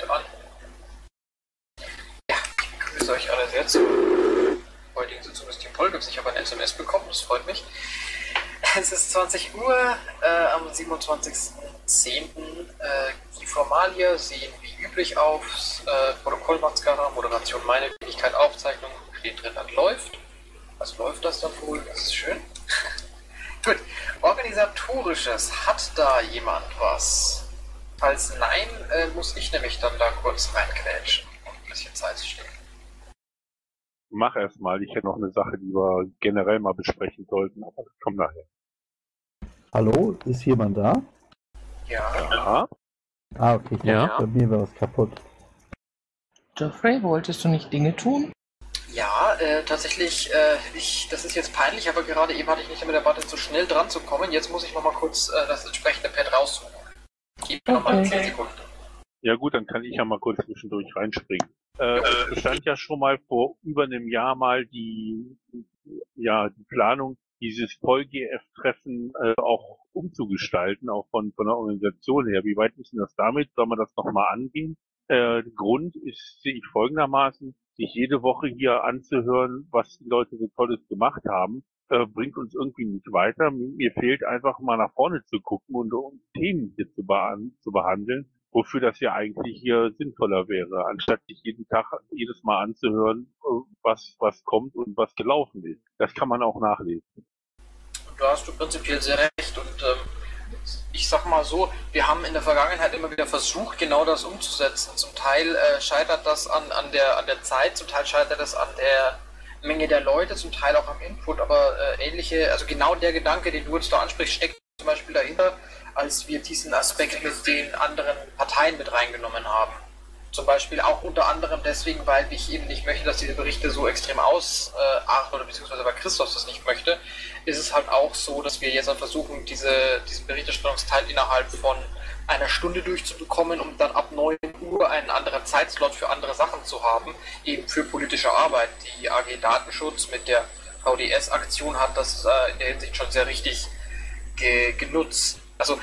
dran. Ja, ich begrüße euch alle sehr zur heutigen Sitzung des Team PolGef. Ich habe ein SMS bekommen, das freut mich. Es ist 20 Uhr am 27.10. Die Formalie sehen wie üblich aus. Protokoll Mascara, Moderation, meine Wenigkeit, Aufzeichnung, den Trend läuft. Was läuft das dann wohl? Das ist schön. Gut. Organisatorisches. Hat da jemand was? Falls nein, muss ich nämlich dann da kurz reinquetschen und ein bisschen Zeit stehen. Mach erstmal. Ich hätte noch eine Sache, die wir generell mal besprechen sollten, aber das kommt nachher. Hallo? Ist jemand da? Ja. Ah, okay. Ja. Bei mir war was kaputt. Jeffrey, wolltest du nicht Dinge tun? Ja, tatsächlich, das ist jetzt peinlich, aber gerade eben hatte ich nicht damit erwartet, so schnell dran zu kommen. Jetzt muss ich nochmal kurz das entsprechende Pad raussuchen. Gib mir nochmal 10 Sekunden. Ja gut, dann kann ich ja mal kurz zwischendurch reinspringen. Es stand ja schon mal vor über einem Jahr mal die Planung, dieses PolGF-Treffen auch umzugestalten, auch von der Organisation her. Wie weit ist denn das damit? Soll man das nochmal angehen? Grund ist, sehe ich folgendermaßen, sich jede Woche hier anzuhören, was die Leute so Tolles gemacht haben, bringt uns irgendwie nicht weiter. Mir fehlt einfach mal nach vorne zu gucken und Themen hier zu behandeln, wofür das ja eigentlich hier sinnvoller wäre, anstatt sich jeden Tag, jedes Mal anzuhören, was kommt und was gelaufen ist. Das kann man auch nachlesen. Und da hast du prinzipiell sehr recht und ich sag mal so, wir haben in der Vergangenheit immer wieder versucht, genau das umzusetzen. Zum Teil scheitert das an der Zeit, zum Teil scheitert das an der Menge der Leute, zum Teil auch am Input, aber genau der Gedanke, den du jetzt da ansprichst, steckt zum Beispiel dahinter, als wir diesen Aspekt mit den anderen Parteien mit reingenommen haben. Zum Beispiel auch unter anderem deswegen, weil ich eben nicht möchte, dass diese Berichte so extrem ausarten oder beziehungsweise weil Christoph das nicht möchte, ist es halt auch so, dass wir jetzt halt versuchen, diesen Berichterstattungsteil innerhalb von einer Stunde durchzubekommen, um dann ab 9 Uhr einen anderen Zeitslot für andere Sachen zu haben, eben für politische Arbeit. Die AG Datenschutz mit der VDS-Aktion hat das in der Hinsicht schon sehr richtig genutzt. Also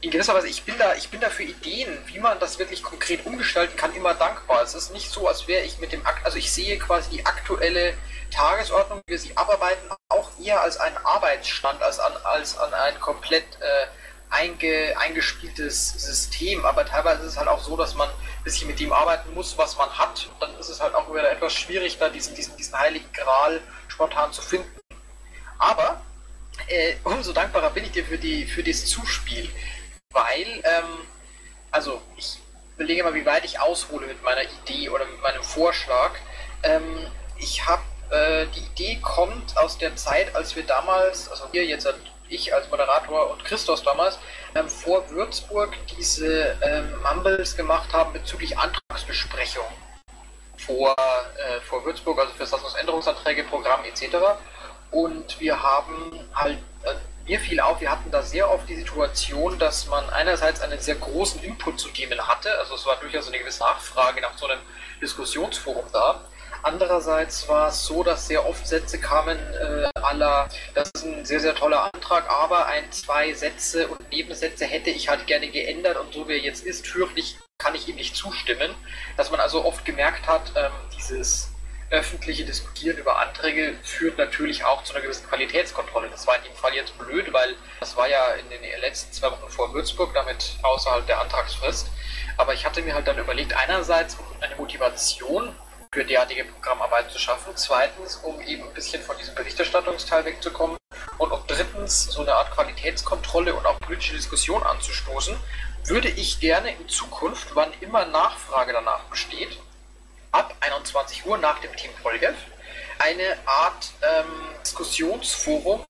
in gewisser Weise, ich bin da für Ideen, wie man das wirklich konkret umgestalten kann, immer dankbar. Es ist nicht so, als wäre ich mit dem Akt, also ich sehe quasi die aktuelle Tagesordnung, wie wir sie abarbeiten, auch eher als einen Arbeitsstand, als an ein komplett eingespieltes System. Aber teilweise ist es halt auch so, dass man ein bisschen mit dem arbeiten muss, was man hat. Und dann ist es halt auch wieder etwas schwierig, da diesen heiligen Gral spontan zu finden. Aber umso dankbarer bin ich dir für das Zuspiel. Weil, ich überlege mal, wie weit ich aushole mit meiner Idee oder mit meinem Vorschlag. Ich habe, die Idee kommt aus der Zeit, als wir damals, also hier jetzt ich als Moderator und Christoph damals, vor Würzburg diese Mumbles gemacht haben bezüglich Antragsbesprechung vor Würzburg, also für Satzungsänderungsanträge, Programm etc. Und wir haben halt... Mir fiel auf, wir hatten da sehr oft die Situation, dass man einerseits einen sehr großen Input zu Themen hatte, also es war durchaus eine gewisse Nachfrage nach so einem Diskussionsforum da. Andererseits war es so, dass sehr oft Sätze kamen à la, das ist ein sehr, sehr toller Antrag, aber 1, 2 Sätze und Nebensätze hätte ich halt gerne geändert und so wie er jetzt ist, kann ich ihm nicht zustimmen. Dass man also oft gemerkt hat, dieses öffentliche Diskutieren über Anträge führt natürlich auch zu einer gewissen Qualitätskontrolle. Das war in dem Fall jetzt blöd, weil das war ja in den letzten 2 Wochen vor Würzburg, damit außerhalb der Antragsfrist. Aber ich hatte mir halt dann überlegt, einerseits um eine Motivation für derartige Programmarbeit zu schaffen, zweitens um eben ein bisschen von diesem Berichterstattungsteil wegzukommen und um drittens so eine Art Qualitätskontrolle und auch politische Diskussion anzustoßen, würde ich gerne in Zukunft, wann immer Nachfrage danach besteht, ab 21 Uhr nach dem Team PolGef eine Art Diskussionsforum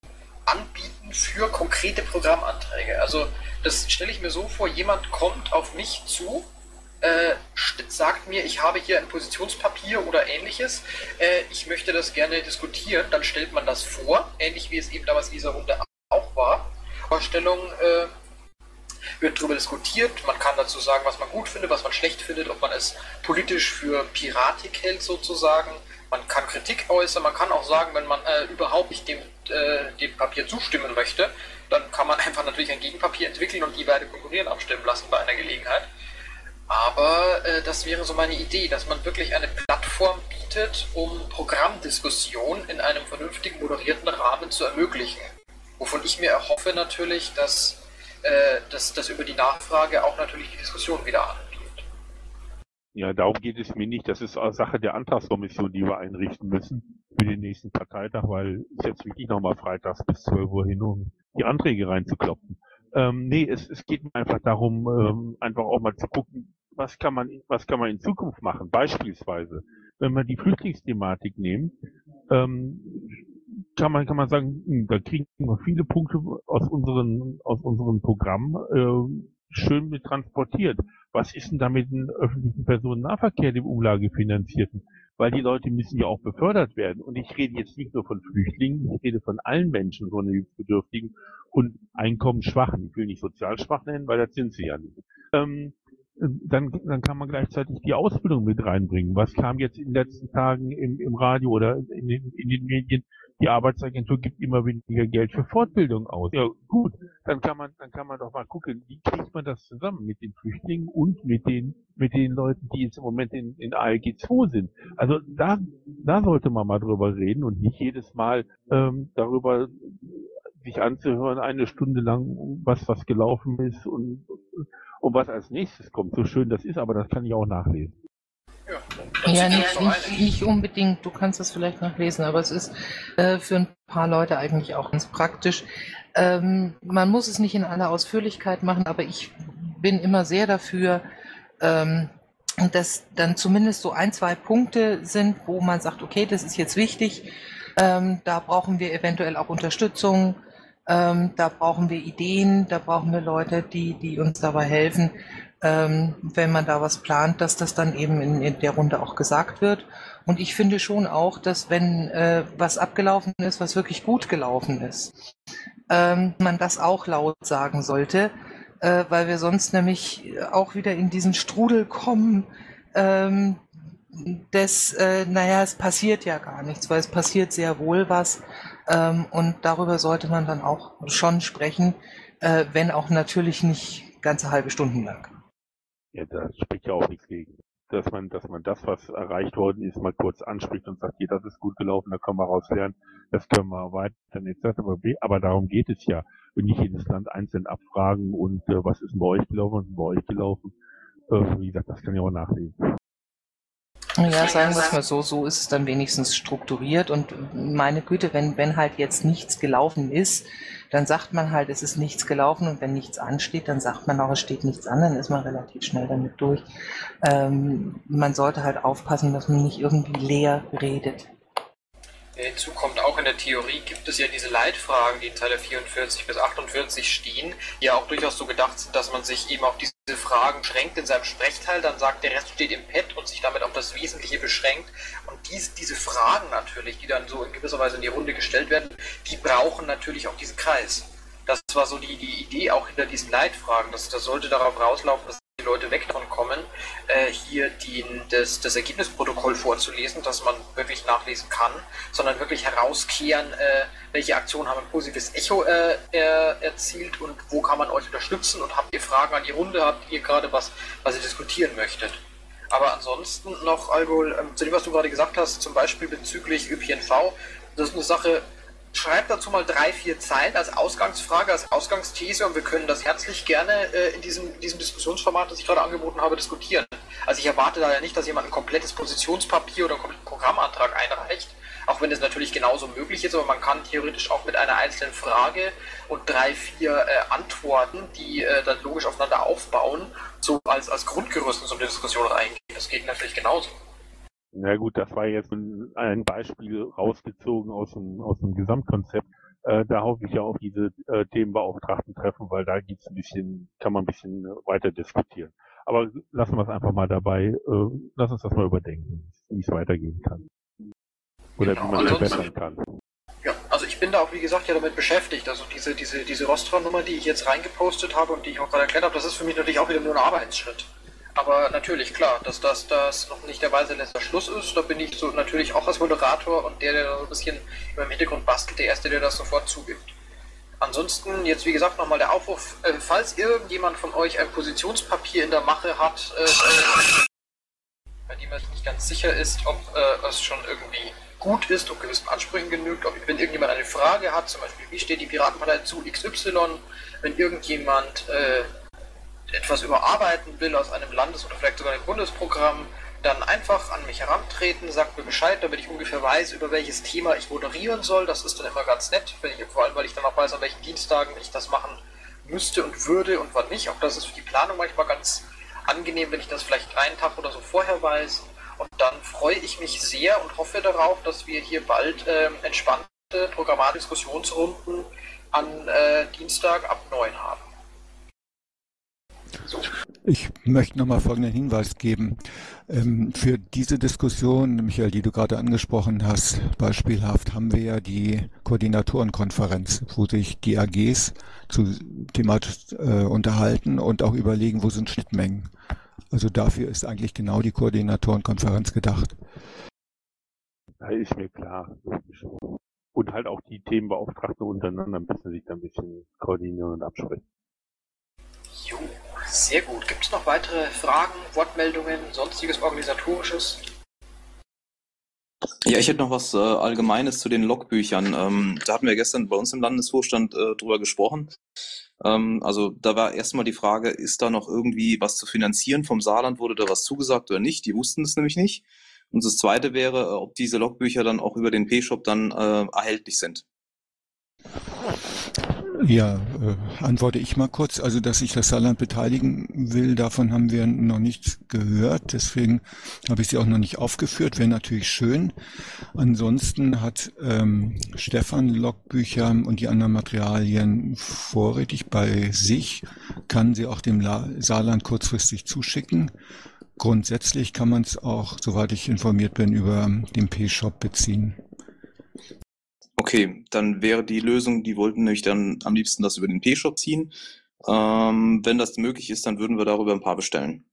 anbieten für konkrete Programmanträge. Also das stelle ich mir so vor, jemand kommt auf mich zu, sagt mir, ich habe hier ein Positionspapier oder ähnliches, ich möchte das gerne diskutieren, dann stellt man das vor, ähnlich wie es eben damals in dieser Runde auch war. Vorstellung wird darüber diskutiert, man kann dazu sagen, was man gut findet, was man schlecht findet, ob man es politisch für Piratik hält sozusagen, man kann Kritik äußern, man kann auch sagen, wenn man überhaupt nicht dem Papier zustimmen möchte, dann kann man einfach natürlich ein Gegenpapier entwickeln und die beide konkurrieren abstimmen lassen bei einer Gelegenheit. Aber das wäre so meine Idee, dass man wirklich eine Plattform bietet, um Programmdiskussionen in einem vernünftigen, moderierten Rahmen zu ermöglichen. Wovon ich mir erhoffe natürlich, dass über die Nachfrage auch natürlich die Diskussion wieder angeht. Ja, darum geht es mir nicht. Das ist Sache der Antragskommission, die wir einrichten müssen für den nächsten Parteitag, weil es jetzt wirklich nochmal freitags bis 12 Uhr hin, um die Anträge reinzuklopfen. Es geht einfach darum, einfach auch mal zu gucken, was kann man in Zukunft machen. Beispielsweise, wenn wir die Flüchtlingsthematik nehmen, kann man sagen, da kriegen wir viele Punkte aus unserem Programm schön mit transportiert. Was ist denn da mit dem öffentlichen Personennahverkehr, dem Umlagefinanzierten? Weil die Leute müssen ja auch befördert werden. Und ich rede jetzt nicht nur von Flüchtlingen, ich rede von allen Menschen, von Hilfsbedürftigen und Einkommensschwachen. Ich will nicht sozialschwach nennen, weil das sind sie ja nicht. Dann kann man gleichzeitig die Ausbildung mit reinbringen. Was kam jetzt in den letzten Tagen im Radio oder in den Medien? Die Arbeitsagentur gibt immer weniger Geld für Fortbildung aus. Ja gut, dann kann man doch mal gucken, wie kriegt man das zusammen mit den Flüchtlingen und mit den Leuten, die jetzt im Moment in ALG 2 sind. Also da sollte man mal drüber reden und nicht jedes Mal darüber sich anzuhören, eine Stunde lang, was gelaufen ist und was als nächstes kommt. So schön das ist, aber das kann ich auch nachlesen. Ja, nicht unbedingt, du kannst das vielleicht nachlesen, aber es ist für ein paar Leute eigentlich auch ganz praktisch. Man muss es nicht in aller Ausführlichkeit machen, aber ich bin immer sehr dafür, dass dann zumindest so 1, 2 Punkte sind, wo man sagt, okay, das ist jetzt wichtig, da brauchen wir eventuell auch Unterstützung, da brauchen wir Ideen, da brauchen wir Leute, die uns dabei helfen. Wenn man da was plant, dass das dann eben in der Runde auch gesagt wird. Und ich finde schon auch, dass wenn was abgelaufen ist, was wirklich gut gelaufen ist, man das auch laut sagen sollte, weil wir sonst nämlich auch wieder in diesen Strudel kommen, es passiert ja gar nichts, weil es passiert sehr wohl was. Und darüber sollte man dann auch schon sprechen, wenn auch natürlich nicht ganze halbe Stunden lang. Ja, da spricht ja auch nichts gegen. Dass man das, was erreicht worden ist, mal kurz anspricht und sagt, hier, das ist gut gelaufen, da können wir raus lernen, das können wir weiter, etc. Aber darum geht es ja. Und nicht jedes Land einzeln abfragen und was ist bei euch gelaufen und bei euch gelaufen. Wie gesagt, das kann ich auch nachlesen. Ja, sagen wir es mal so ist es dann wenigstens strukturiert und meine Güte, wenn halt jetzt nichts gelaufen ist, dann sagt man halt, es ist nichts gelaufen und wenn nichts ansteht, dann sagt man auch, es steht nichts an, dann ist man relativ schnell damit durch. Man sollte halt aufpassen, dass man nicht irgendwie leer redet. Hinzu kommt auch in der Theorie, gibt es ja diese Leitfragen, die in Zeile 44 bis 48 stehen, die ja auch durchaus so gedacht sind, dass man sich eben auf diese Fragen schränkt in seinem Sprechteil, dann sagt, der Rest steht im Pad und sich damit auf das Wesentliche beschränkt. Und diese Fragen natürlich, die dann so in gewisser Weise in die Runde gestellt werden, die brauchen natürlich auch diesen Kreis. Das war so die Idee auch hinter diesen Leitfragen. Das sollte darauf rauslaufen, dass die Leute weg davon kommen, hier das Ergebnisprotokoll vorzulesen, das man wirklich nachlesen kann, sondern wirklich herauskehren, welche Aktionen haben ein positives Echo erzielt und wo kann man euch unterstützen und habt ihr Fragen an die Runde, habt ihr gerade was ihr diskutieren möchtet. Aber ansonsten noch, Alkohol, zu dem, was du gerade gesagt hast, zum Beispiel bezüglich ÖPNV, das ist eine Sache, schreibt dazu mal 3, 4 Zeilen als Ausgangsfrage, als Ausgangsthese und wir können das herzlich gerne in diesem Diskussionsformat, das ich gerade angeboten habe, diskutieren. Also ich erwarte da ja nicht, dass jemand ein komplettes Positionspapier oder einen kompletten Programmantrag einreicht, auch wenn das natürlich genauso möglich ist, aber man kann theoretisch auch mit einer einzelnen Frage und 3, 4 Antworten, die dann logisch aufeinander aufbauen, so als Grundgerüst in so eine Diskussion reingehen. Das geht natürlich genauso. Na gut, das war jetzt ein Beispiel rausgezogen aus dem Gesamtkonzept. Da hoffe ich ja auf diese Themenbeauftragten treffen, weil da gibt's kann man ein bisschen weiter diskutieren. Aber lassen wir es einfach mal dabei, lass uns das mal überdenken, wie es weitergehen kann. Oder genau, wie man es verbessern kann. Ja, also ich bin da auch, wie gesagt, ja damit beschäftigt. Also diese Rostra-Nummer, die ich jetzt reingepostet habe und die ich auch gerade erklärt habe, das ist für mich natürlich auch wieder nur ein Arbeitsschritt. Aber natürlich, klar, dass das noch nicht der weise letzter Schluss ist, da bin ich so natürlich auch als Moderator und der da so ein bisschen im Hintergrund bastelt, der Erste, der das sofort zugibt. Ansonsten jetzt wie gesagt nochmal der Aufruf, falls irgendjemand von euch ein Positionspapier in der Mache hat, bei dem man nicht ganz sicher ist, ob es schon irgendwie gut ist, ob gewissen Ansprüchen genügt, ob wenn irgendjemand eine Frage hat, zum Beispiel wie steht die Piratenpartei zu XY, wenn irgendjemand etwas überarbeiten will aus einem Landes- oder vielleicht sogar einem Bundesprogramm, dann einfach an mich herantreten, sagt mir Bescheid, damit ich ungefähr weiß, über welches Thema ich moderieren soll. Das ist dann immer ganz nett, vor allem, weil ich dann auch weiß, an welchen Dienstagen ich das machen müsste und würde und wann nicht. Auch das ist für die Planung manchmal ganz angenehm, wenn ich das vielleicht einen Tag oder so vorher weiß. Und dann freue ich mich sehr und hoffe darauf, dass wir hier bald entspannte Programmadiskussionsrunden an Dienstag ab 9 haben. So. Ich möchte nochmal folgenden Hinweis geben. Für diese Diskussion, Michael, die du gerade angesprochen hast, beispielhaft haben wir ja die Koordinatorenkonferenz, wo sich die AGs zu thematisch unterhalten und auch überlegen, wo sind Schnittmengen. Also dafür ist eigentlich genau die Koordinatorenkonferenz gedacht. Da ist mir klar. Und halt auch die Themenbeauftragten untereinander müssen sich da ein bisschen koordinieren und absprechen. Jo. Sehr gut. Gibt es noch weitere Fragen, Wortmeldungen, sonstiges Organisatorisches? Ja, ich hätte noch was Allgemeines zu den Logbüchern. Da hatten wir gestern bei uns im Landesvorstand drüber gesprochen. Also da war erstmal die Frage, ist da noch irgendwie was zu finanzieren? Vom Saarland wurde da was zugesagt oder nicht? Die wussten es nämlich nicht. Und das Zweite wäre, ob diese Logbücher dann auch über den P-Shop dann erhältlich sind. Ja, antworte ich mal kurz. Also, dass sich das Saarland beteiligen will, davon haben wir noch nichts gehört. Deswegen habe ich sie auch noch nicht aufgeführt. Wäre natürlich schön. Ansonsten hat Stefan Logbücher und die anderen Materialien vorrätig bei sich. Kann sie auch dem Saarland kurzfristig zuschicken. Grundsätzlich kann man es auch, soweit ich informiert bin, über den P-Shop beziehen. Okay, dann wäre die Lösung, die wollten nämlich dann am liebsten das über den P-Shop ziehen. Wenn das möglich ist, dann würden wir darüber ein paar bestellen.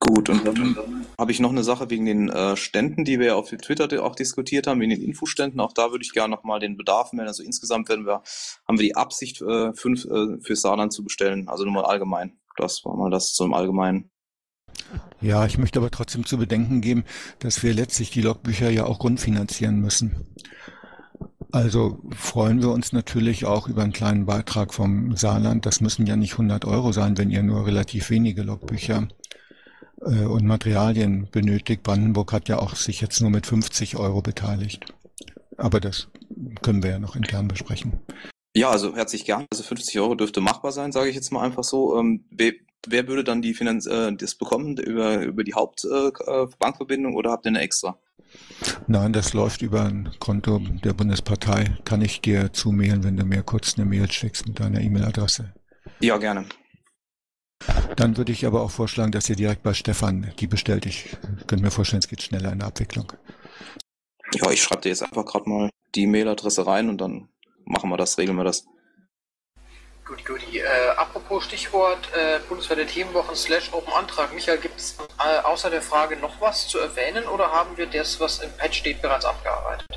Gut, und dann habe ich noch eine Sache wegen den Ständen, die wir ja auf Twitter auch diskutiert haben, wegen den Infoständen. Auch da würde ich gerne nochmal den Bedarf melden. Also insgesamt haben wir die Absicht, 5 für Saarland zu bestellen. Also nur mal allgemein. Das war mal das zum Allgemeinen. Ja, ich möchte aber trotzdem zu bedenken geben, dass wir letztlich die Logbücher ja auch grundfinanzieren müssen. Also freuen wir uns natürlich auch über einen kleinen Beitrag vom Saarland. Das müssen ja nicht 100 € sein, wenn ihr nur relativ wenige Logbücher und Materialien benötigt. Brandenburg hat ja auch sich jetzt nur mit 50 € beteiligt. Aber das können wir ja noch intern besprechen. Ja, also herzlich gern. Also 50 € dürfte machbar sein, sage ich jetzt mal einfach so. Wer würde dann die das bekommen? Über die Hauptbankverbindung oder habt ihr eine extra? Nein, das läuft über ein Konto der Bundespartei. Kann ich dir zumailen, wenn du mir kurz eine Mail schickst mit deiner E-Mail-Adresse? Ja, gerne. Dann würde ich aber auch vorschlagen, dass ihr direkt bei Stefan die bestellt. Ich könnte mir vorstellen, es geht schneller in der Abwicklung. Ja, ich schreibe dir jetzt einfach gerade mal die Mail-Adresse rein und dann machen wir das, regeln wir das. Gut. Apropos Stichwort bundesweite Themenwochen /Open Antrag. Michael, gibt es außer der Frage noch was zu erwähnen oder haben wir das, was im Patch steht, bereits abgearbeitet?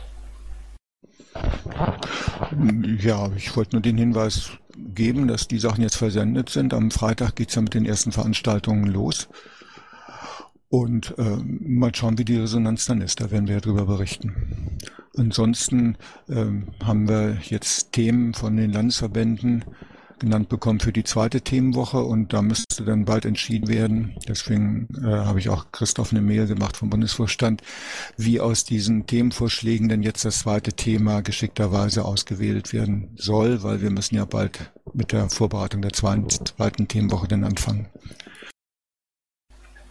Ja, ich wollte nur den Hinweis geben, dass die Sachen jetzt versendet sind. Am Freitag geht es ja mit den ersten Veranstaltungen los. Und mal schauen, wie die Resonanz dann ist. Da werden wir ja drüber berichten. Ansonsten haben wir jetzt Themen von den Landesverbänden genannt bekommen für die zweite Themenwoche und da müsste dann bald entschieden werden. Deswegen habe ich auch Christoph eine Mail gemacht vom Bundesvorstand, wie aus diesen Themenvorschlägen denn jetzt das zweite Thema geschickterweise ausgewählt werden soll, weil wir müssen ja bald mit der Vorbereitung der zweiten Themenwoche dann anfangen.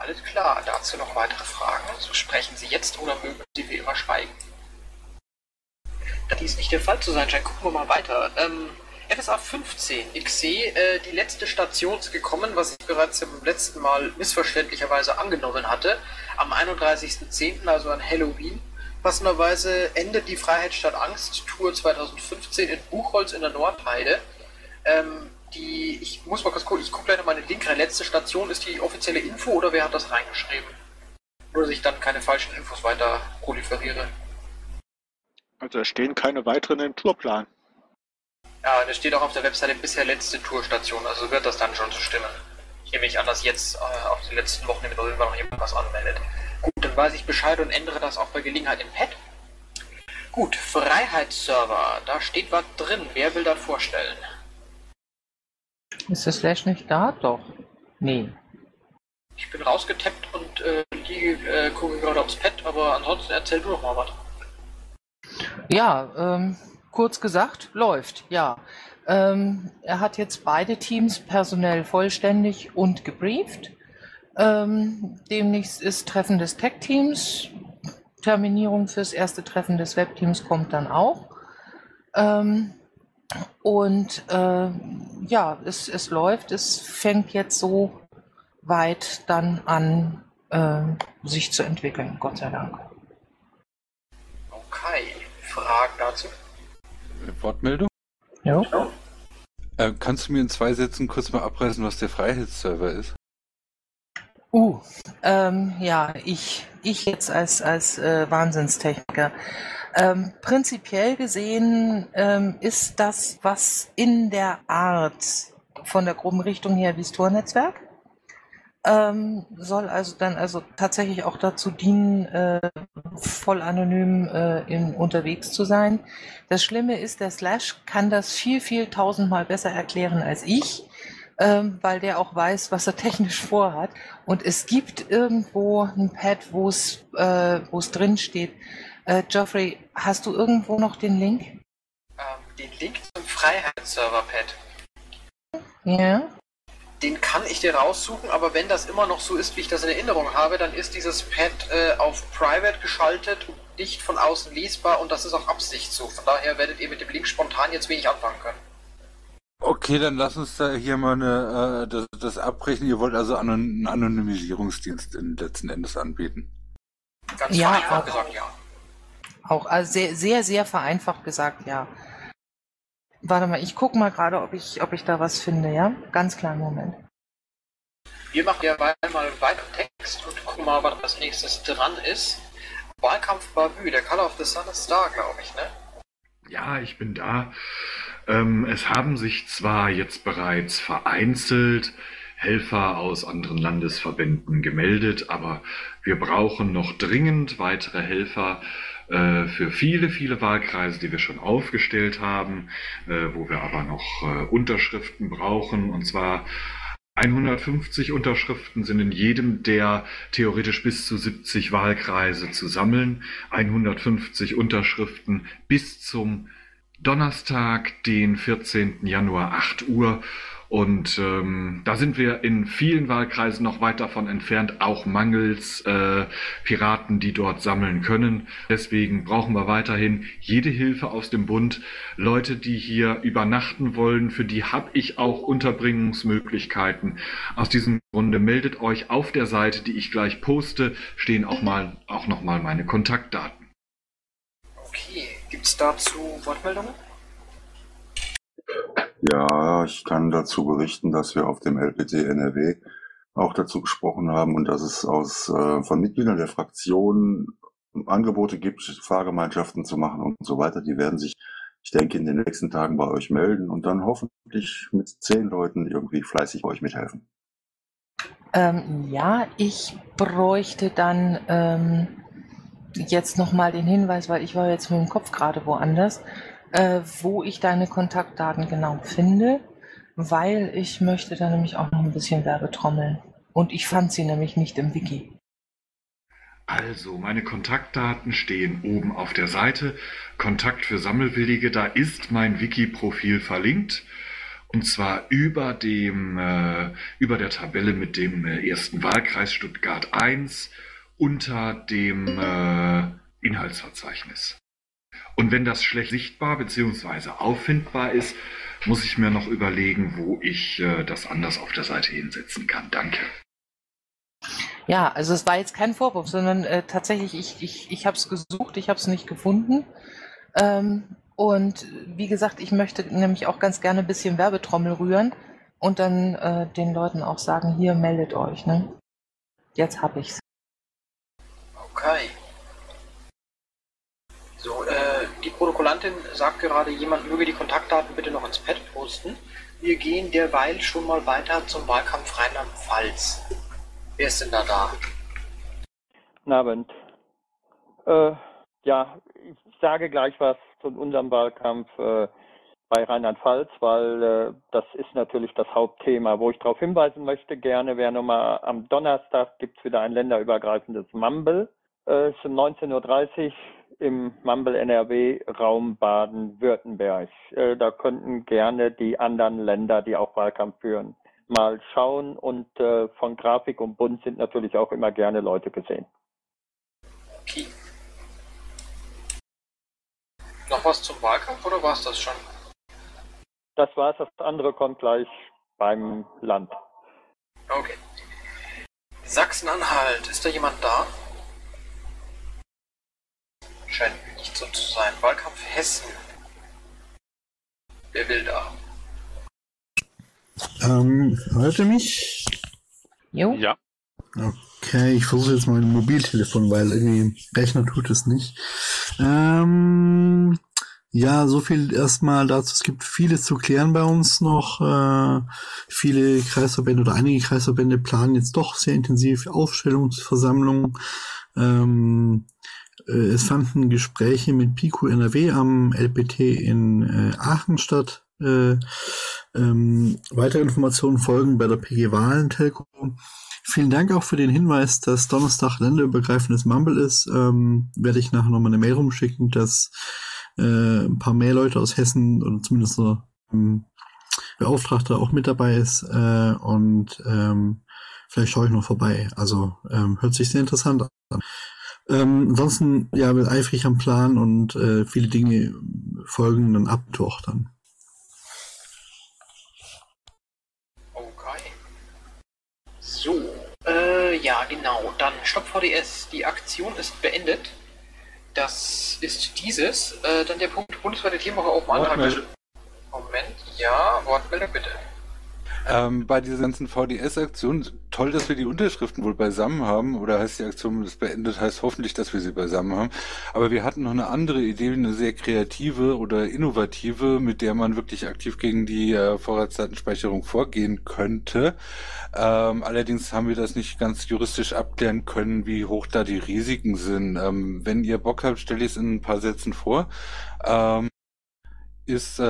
Alles klar, dazu noch weitere Fragen. So sprechen Sie jetzt oder mögen Sie wie immer schweigen. Da dies nicht der Fall zu sein scheint, gucken wir mal weiter. FSA 15, ich sehe, die letzte Station ist gekommen, was ich bereits beim letzten Mal missverständlicherweise angenommen hatte, am 31.10., also an Halloween. Passenderweise endet die Freiheit statt Angst Tour 2015 in Buchholz in der Nordheide. Ich muss mal kurz gucken, ich gucke leider mal den Link rein. Letzte Station ist die offizielle Info oder wer hat das reingeschrieben? Oder sich dann keine falschen Infos weiter proliferiere. Also es stehen keine weiteren im Tourplan. Ja, und es steht auch auf der Webseite bisher letzte Tourstation, also wird das dann schon so stimmen. Ich nehme mich an, dass jetzt auf den letzten Wochen im November noch jemand was anmeldet. Gut, dann weiß ich Bescheid und ändere das auch bei Gelegenheit im Pad. Gut, Freiheitsserver, da steht was drin. Wer will das vorstellen? Ist das Slash nicht da? Doch. Nee. Ich bin rausgetappt und gucke gerade aufs Pad, aber ansonsten erzähl du doch mal was. Ja, kurz gesagt, läuft, ja. Er hat jetzt beide Teams personell vollständig und gebrieft. Demnächst ist Treffen des Tech-Teams. Terminierung fürs erste Treffen des Webteams kommt dann auch. Ja, es läuft. Es fängt jetzt so weit dann an, sich zu entwickeln, Gott sei Dank. Okay, Fragen dazu? Wortmeldung? Ja. Kannst du mir in 2 Sätzen kurz mal abreißen, was der Freiheitsserver ist? Ja, ich jetzt als Wahnsinnstechniker. Prinzipiell gesehen ist das was in der Art von der groben Richtung her wie das Tor-Netzwerk. Soll also tatsächlich auch dazu dienen, voll anonym unterwegs zu sein. Das Schlimme ist, der Slash kann das viel tausendmal besser erklären als ich, weil der auch weiß, was er technisch vorhat. Und es gibt irgendwo ein Pad, wo es drin steht. Jeffrey, hast du irgendwo noch den Link? Den Link zum Freiheitsserver-Pad. Ja. Den kann ich dir raussuchen, aber wenn das immer noch so ist, wie ich das in Erinnerung habe, dann ist dieses Pad auf Private geschaltet und nicht von außen lesbar, und das ist auch Absicht so. Von daher werdet ihr mit dem Link spontan jetzt wenig anfangen können. Okay, dann lass uns da hier mal das abbrechen. Ihr wollt also einen Anonymisierungsdienst letzten Endes anbieten. Ganz vereinfacht gesagt, ja. Auch also sehr vereinfacht gesagt, ja. Warte mal, ich gucke mal gerade, ob ich da was finde, ja? Ganz kleinen Moment. Wir machen ja mal weiter Text und gucken mal, was als nächstes dran ist. Wahlkampf Bavü, der Color of the Sun ist da, glaube ich, ne? Ja, ich bin da. Es haben sich zwar jetzt bereits vereinzelt Helfer aus anderen Landesverbänden gemeldet, aber wir brauchen noch dringend weitere Helfer für viele Wahlkreise, die wir schon aufgestellt haben, wo wir aber noch Unterschriften brauchen. Und zwar 150 Unterschriften sind in jedem der theoretisch bis zu 70 Wahlkreise zu sammeln. 150 Unterschriften bis zum Donnerstag, den 14. Januar, 8 Uhr. Und da sind wir in vielen Wahlkreisen noch weit davon entfernt, auch mangels Piraten, die dort sammeln können. Deswegen brauchen wir weiterhin jede Hilfe aus dem Bund. Leute, die hier übernachten wollen, für die habe ich auch Unterbringungsmöglichkeiten. Aus diesem Grunde meldet euch auf der Seite, die ich gleich poste, stehen auch nochmal meine Kontaktdaten. Okay, gibt's dazu Wortmeldungen? Ja, ich kann dazu berichten, dass wir auf dem LPT NRW auch dazu gesprochen haben und dass es von Mitgliedern der Fraktion Angebote gibt, Fahrgemeinschaften zu machen und so weiter. Die werden sich, ich denke, in den nächsten Tagen bei euch melden und dann hoffentlich mit 10 Leuten irgendwie fleißig bei euch mithelfen. Ja, ich bräuchte dann jetzt nochmal den Hinweis, weil ich war jetzt mit dem Kopf gerade woanders, wo ich deine Kontaktdaten genau finde, weil ich möchte da nämlich auch noch ein bisschen werbetrommeln. Und ich fand sie nämlich nicht im Wiki. Also, meine Kontaktdaten stehen oben auf der Seite. Kontakt für Sammelwillige, da ist mein Wiki-Profil verlinkt. Und zwar über der Tabelle mit dem ersten Wahlkreis Stuttgart 1 unter dem Inhaltsverzeichnis. Und wenn das schlecht sichtbar bzw. auffindbar ist, muss ich mir noch überlegen, wo ich das anders auf der Seite hinsetzen kann. Danke. Ja, also es war jetzt kein Vorwurf, sondern tatsächlich, ich habe es gesucht, ich habe es nicht gefunden. Und wie gesagt, ich möchte nämlich auch ganz gerne ein bisschen Werbetrommel rühren und dann den Leuten auch sagen, hier, meldet euch, ne? Jetzt habe ich's. Okay. So, Protokollantin sagt gerade, jemand möge die Kontaktdaten bitte noch ins Pad posten. Wir gehen derweil schon mal weiter zum Wahlkampf Rheinland-Pfalz. Wer ist denn da? Guten Abend. Ja, ich sage gleich was zu unserem Wahlkampf bei Rheinland-Pfalz, weil das ist natürlich das Hauptthema. Wo ich darauf hinweisen möchte, gerne wäre nochmal am Donnerstag gibt es wieder ein länderübergreifendes Mumble. Es ist um 19:30 Uhr im Mumble NRW Raum Baden-Württemberg. Da könnten gerne die anderen Länder, die auch Wahlkampf führen, mal schauen. Und von Grafik und Bund sind natürlich auch immer gerne Leute gesehen. Okay. Noch was zum Wahlkampf oder war es das schon? Das war's, das andere kommt gleich beim Land. Okay. Sachsen-Anhalt, ist da jemand da? Scheint nicht so zu sein. Wahlkampf Hessen. Wer will da? Hört ihr mich? Jo. Ja. Okay, ich versuche jetzt mein Mobiltelefon, weil irgendwie Rechner tut es nicht. Ja, so viel erstmal dazu. Es gibt vieles zu klären bei uns noch. Viele Kreisverbände oder einige Kreisverbände planen jetzt doch sehr intensiv Aufstellungsversammlungen. Es fanden Gespräche mit Pico NRW am LPT in Aachen statt. Weitere Informationen folgen bei der PG Wahlen-Telco. Vielen Dank auch für den Hinweis, dass Donnerstag länderübergreifendes Mumble ist. Werde ich nachher nochmal eine Mail rumschicken, dass ein paar mehr Leute aus Hessen oder zumindest so Beauftragter auch mit dabei ist und vielleicht schaue ich noch vorbei. Also hört sich sehr interessant an. Ansonsten ja, bin eifrig am Plan und viele Dinge folgen dann ab Mittwoch dann. Okay. So, ja genau, dann Stopp VDS. Die Aktion ist beendet. Das ist dieses. Dann der Punkt bundesweite Themenwoche auf dem Antrag. Moment, ja, Wortmeldung bitte. Bei dieser ganzen VDS-Aktion, toll, dass wir die Unterschriften wohl beisammen haben, oder heißt die Aktion ist beendet, heißt hoffentlich, dass wir sie beisammen haben. Aber wir hatten noch eine andere Idee, eine sehr kreative oder innovative, mit der man wirklich aktiv gegen die Vorratsdatenspeicherung vorgehen könnte. Allerdings haben wir das nicht ganz juristisch abklären können, wie hoch da die Risiken sind. Wenn ihr Bock habt, stelle ich es in ein paar Sätzen vor. Ist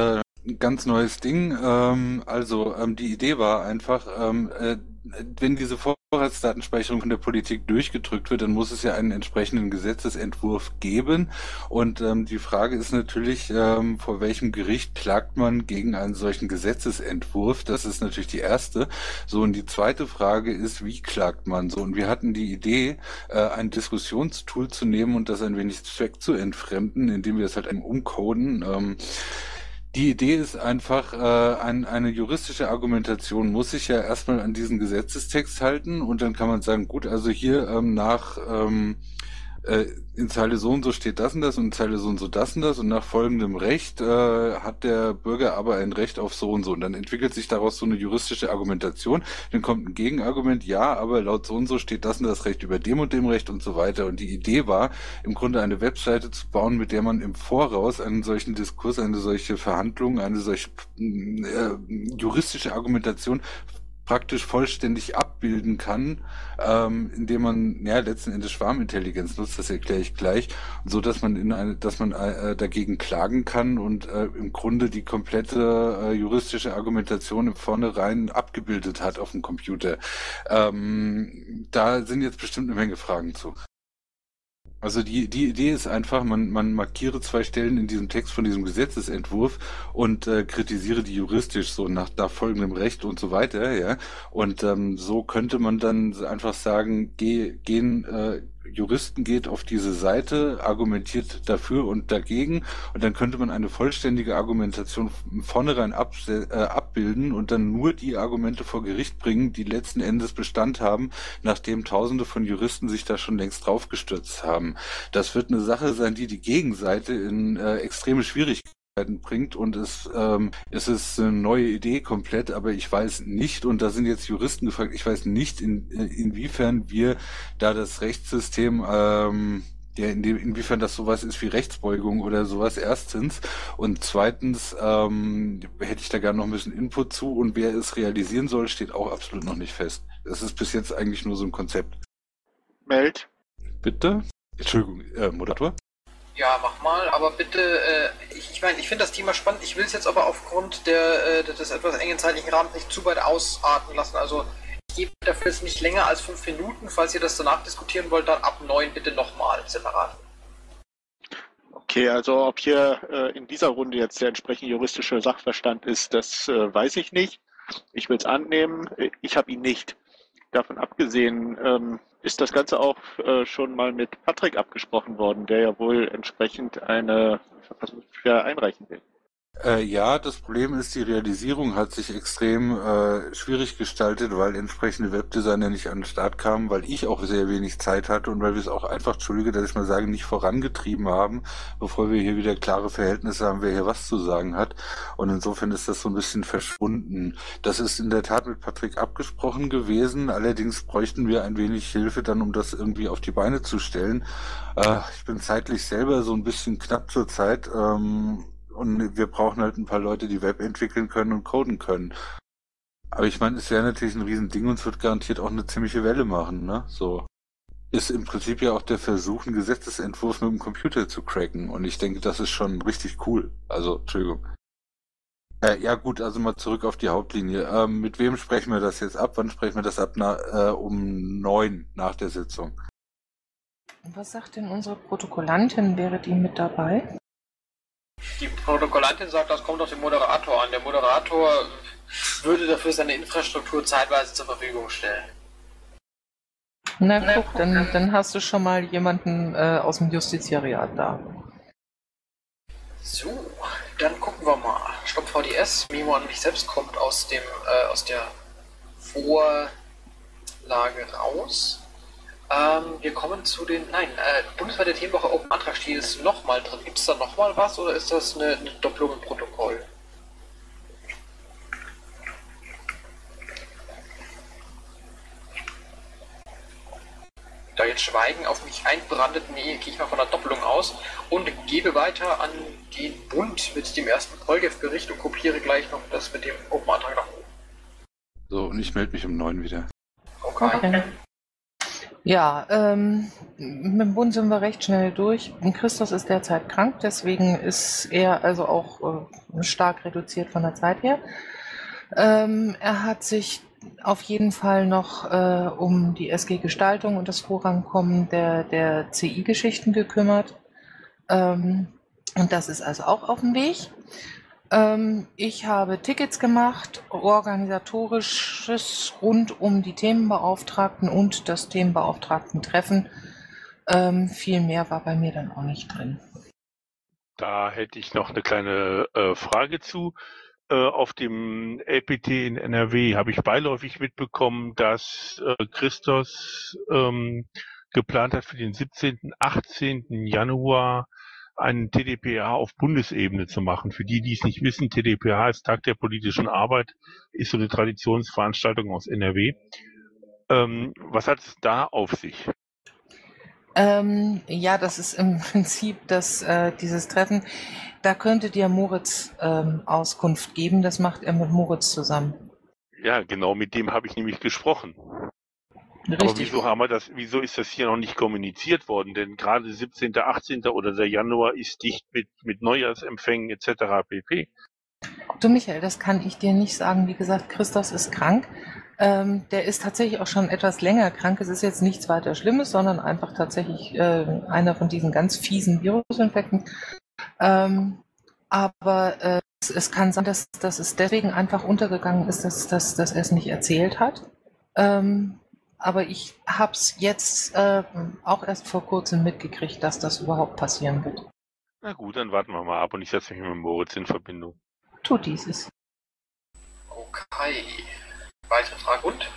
ein ganz neues Ding. Die Idee war einfach, wenn diese Vorratsdatenspeicherung von der Politik durchgedrückt wird, dann muss es ja einen entsprechenden Gesetzesentwurf geben. Und die Frage ist natürlich, vor welchem Gericht klagt man gegen einen solchen Gesetzesentwurf? Das ist natürlich die erste. So, und die zweite Frage ist, wie klagt man so? Und wir hatten die Idee, ein Diskussionstool zu nehmen und das ein wenig Zweck zu entfremden, indem wir es halt umcoden. Die Idee ist einfach, eine juristische Argumentation muss sich ja erstmal an diesen Gesetzestext halten und dann kann man sagen, gut, also hier in Zeile so und so steht das und in Zeile so und so das und nach folgendem Recht hat der Bürger aber ein Recht auf so und so und dann entwickelt sich daraus so eine juristische Argumentation, dann kommt ein Gegenargument, ja, aber laut so und so steht das und das Recht über dem und dem Recht und so weiter und die Idee war, im Grunde eine Webseite zu bauen, mit der man im Voraus einen solchen Diskurs, eine solche Verhandlung, eine solche juristische Argumentation praktisch vollständig abbilden kann, indem man letzten Endes Schwarmintelligenz nutzt, das erkläre ich gleich, so dass man dagegen klagen kann und im Grunde die komplette juristische Argumentation im Vornherein abgebildet hat auf dem Computer. Da sind jetzt bestimmt eine Menge Fragen zu. Also die Idee ist einfach, man markiere zwei Stellen in diesem Text von diesem Gesetzesentwurf und kritisiere die juristisch so nach folgendem Recht und so weiter, ja. Und so könnte man dann einfach sagen, Juristen geht auf diese Seite, argumentiert dafür und dagegen und dann könnte man eine vollständige Argumentation von vornherein abbilden und dann nur die Argumente vor Gericht bringen, die letzten Endes Bestand haben, nachdem Tausende von Juristen sich da schon längst draufgestürzt haben. Das wird eine Sache sein, die Gegenseite in extreme Schwierigkeiten bringt und es ist eine neue Idee komplett, aber ich weiß nicht, und da sind jetzt Juristen gefragt, ich weiß nicht, inwiefern wir da das Rechtssystem Ja, inwiefern das sowas ist wie Rechtsbeugung oder sowas, erstens. Und zweitens hätte ich da gerne noch ein bisschen Input zu, und wer es realisieren soll, steht auch absolut noch nicht fest. Das ist bis jetzt eigentlich nur so ein Konzept. Meld. Bitte? Entschuldigung, Moderator? Ja, mach mal, aber bitte, ich finde das Thema spannend. Ich will es jetzt aber aufgrund des etwas engen zeitlichen Rahmens nicht zu weit ausarten lassen. Also ich gebe dafür jetzt nicht länger als 5 Minuten. Falls ihr das danach diskutieren wollt, dann ab 9 bitte nochmal separat. Okay, also ob hier in dieser Runde jetzt der entsprechende juristische Sachverstand ist, das weiß ich nicht. Ich will es annehmen, ich habe ihn nicht. Davon abgesehen ist das Ganze auch schon mal mit Patrick abgesprochen worden, der ja wohl entsprechend eine Verfassung einreichen will. Ja, das Problem ist, die Realisierung hat sich extrem schwierig gestaltet, weil entsprechende Webdesigner nicht an den Start kamen, weil ich auch sehr wenig Zeit hatte und weil wir es auch einfach, entschuldige, dass ich mal sage, nicht vorangetrieben haben, bevor wir hier wieder klare Verhältnisse haben, wer hier was zu sagen hat. Und insofern ist das so ein bisschen verschwunden. Das ist in der Tat mit Patrick abgesprochen gewesen, allerdings bräuchten wir ein wenig Hilfe dann, um das irgendwie auf die Beine zu stellen. Ich bin zeitlich selber so ein bisschen knapp zur Zeit, und wir brauchen halt ein paar Leute, die Web entwickeln können und coden können. Aber ich meine, es wäre natürlich ein Riesending und es wird garantiert auch eine ziemliche Welle machen, ne? So. Ist im Prinzip ja auch der Versuch, einen Gesetzesentwurf mit dem Computer zu cracken. Und ich denke, das ist schon richtig cool. Also, Entschuldigung. Ja gut, also mal zurück auf die Hauptlinie. Mit wem sprechen wir das jetzt ab? Wann sprechen wir das ab? Um 9 nach der Sitzung. Was sagt denn unsere Protokollantin? Wäre die mit dabei? Die Protokollantin sagt, das kommt auf den Moderator an. Der Moderator würde dafür seine Infrastruktur zeitweise zur Verfügung stellen. Na guck, dann hast du schon mal jemanden aus dem Justiziariat da. So, dann gucken wir mal. Stopp VDS, Memo an mich selbst kommt aus der Vorlage raus. Wir kommen zu den... Nein, bundesweite Themenwoche Open Antrag, die ist nochmal drin. Gibt es da nochmal was oder ist das eine Doppelung im Protokoll? Da jetzt Schweigen auf mich einbrandet, nee, gehe ich mal von der Doppelung aus und gebe weiter an den Bund mit dem ersten PolGef-Bericht und kopiere gleich noch das mit dem Open Antrag nach oben. So, und ich melde mich um 9 wieder. Okay. Ja, mit dem Bund sind wir recht schnell durch. Christoph ist derzeit krank, deswegen ist er also auch stark reduziert von der Zeit her. Er hat sich auf jeden Fall noch um die SG-Gestaltung und das Vorankommen der CI-Geschichten gekümmert. Und das ist also auch auf dem Weg. Ich habe Tickets gemacht, organisatorisches rund um die Themenbeauftragten und das Themenbeauftragten-Treffen. Viel mehr war bei mir dann auch nicht drin. Da hätte ich noch eine kleine Frage zu. Auf dem LPT in NRW habe ich beiläufig mitbekommen, dass Christos geplant hat, für den 17. 18. Januar einen TDPH auf Bundesebene zu machen. Für die, die es nicht wissen, TDPH ist Tag der politischen Arbeit, ist so eine Traditionsveranstaltung aus NRW. Was hat es da auf sich? Ja, das ist im Prinzip dieses Treffen. Da könnte dir Moritz Auskunft geben. Das macht er mit Moritz zusammen. Ja, genau, mit dem habe ich nämlich gesprochen. Richtig. Aber wieso ist das hier noch nicht kommuniziert worden? Denn gerade 17., 18. oder der Januar ist dicht mit Neujahrsempfängen etc. pp. Du Michael, das kann ich dir nicht sagen. Wie gesagt, Christoph ist krank. Der ist tatsächlich auch schon etwas länger krank. Es ist jetzt nichts weiter Schlimmes, sondern einfach tatsächlich einer von diesen ganz fiesen Virusinfekten. Aber es kann sein, dass es deswegen einfach untergegangen ist, dass er es nicht erzählt hat. Aber ich habe es jetzt auch erst vor kurzem mitgekriegt, dass das überhaupt passieren wird. Na gut, dann warten wir mal ab und ich setze mich mit Moritz in Verbindung. Tut dieses. Okay. Weitere Frage und?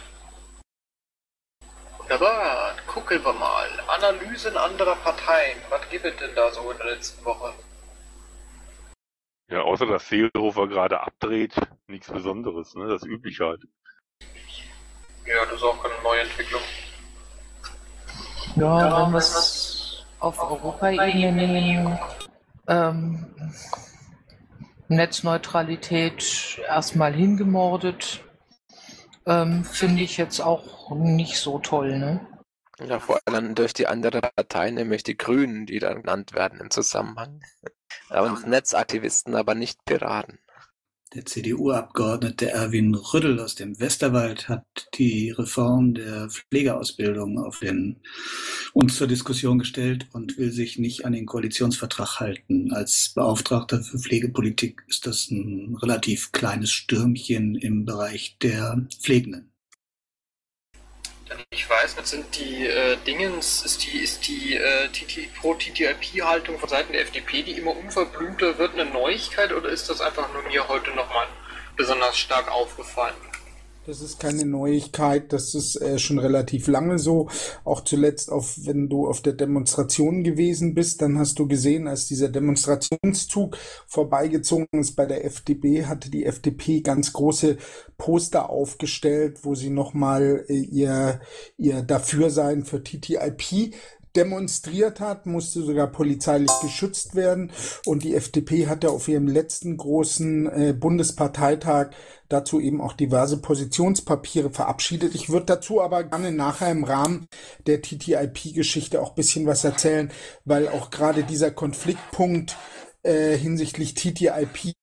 Wunderbar, gucken wir mal. Analysen anderer Parteien. Was gibt es denn da so in der letzten Woche? Ja, außer dass Seehofer gerade abdreht, nichts Besonderes, ne? Das Übliche halt. Ja, das ist auch keine neue Entwicklung. Ja, ja, was auf Europaebene Netzneutralität erstmal hingemordet, finde ich jetzt auch nicht so toll, ne? Ja, vor allem durch die andere Partei, nämlich die Grünen, die dann genannt werden im Zusammenhang. Aber Netzaktivisten, aber nicht Piraten. Der CDU-Abgeordnete Erwin Rüddel aus dem Westerwald hat die Reform der Pflegeausbildung auf den uns zur Diskussion gestellt und will sich nicht an den Koalitionsvertrag halten. Als Beauftragter für Pflegepolitik ist das ein relativ kleines Stürmchen im Bereich der Pflegenden. Ich weiß, das sind die die Pro-TTIP-Haltung von Seiten der FDP, die immer unverblümter wird, eine Neuigkeit, oder ist das einfach nur mir heute nochmal besonders stark aufgefallen? Das ist keine Neuigkeit, das ist schon relativ lange so. Auch zuletzt, wenn du auf der Demonstration gewesen bist, dann hast du gesehen, als dieser Demonstrationszug vorbeigezogen ist bei der FDP, hatte die FDP ganz große Poster aufgestellt, wo sie nochmal ihr Dafürsein für TTIP demonstriert hat, musste sogar polizeilich geschützt werden, und die FDP hatte auf ihrem letzten großen Bundesparteitag dazu eben auch diverse Positionspapiere verabschiedet. Ich würde dazu aber gerne nachher im Rahmen der TTIP-Geschichte auch ein bisschen was erzählen, weil auch gerade dieser Konfliktpunkt hinsichtlich TTIP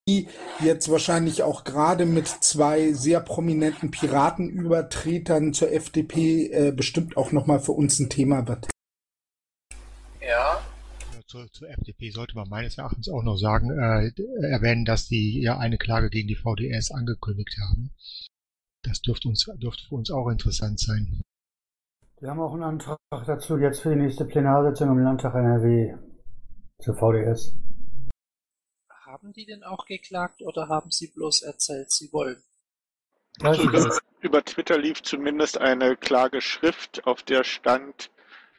jetzt wahrscheinlich auch gerade mit zwei sehr prominenten Piratenübertretern zur FDP bestimmt auch nochmal für uns ein Thema wird. Ja. Zur FDP sollte man meines Erachtens auch noch sagen, erwähnen, dass die ja eine Klage gegen die VDS angekündigt haben. Das dürfte für uns auch interessant sein. Wir haben auch einen Antrag dazu jetzt für die nächste Plenarsitzung im Landtag NRW zur VDS. Haben die denn auch geklagt oder haben sie bloß erzählt, sie wollen? Also über Twitter lief zumindest eine Klageschrift, auf der stand,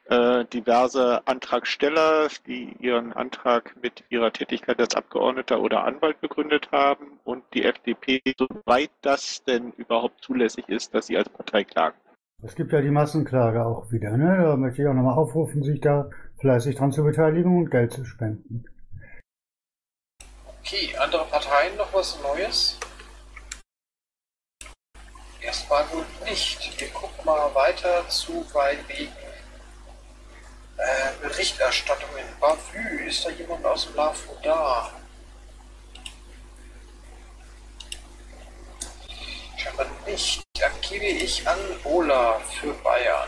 diverse Antragsteller, die ihren Antrag mit ihrer Tätigkeit als Abgeordneter oder Anwalt begründet haben, und die FDP, soweit das denn überhaupt zulässig ist, dass sie als Partei klagen. Es gibt ja die Massenklage auch wieder, ne? Da möchte ich auch nochmal aufrufen, sich da fleißig dran zu beteiligen und Geld zu spenden. Okay, andere Parteien noch was Neues? Erstmal gut nicht. Wir gucken mal weiter zu weit wegen Berichterstattung in Bavü. Ist da jemand aus dem LAFO da? Scheinbar nicht. Dann gebe ich an Olaf für Bayern.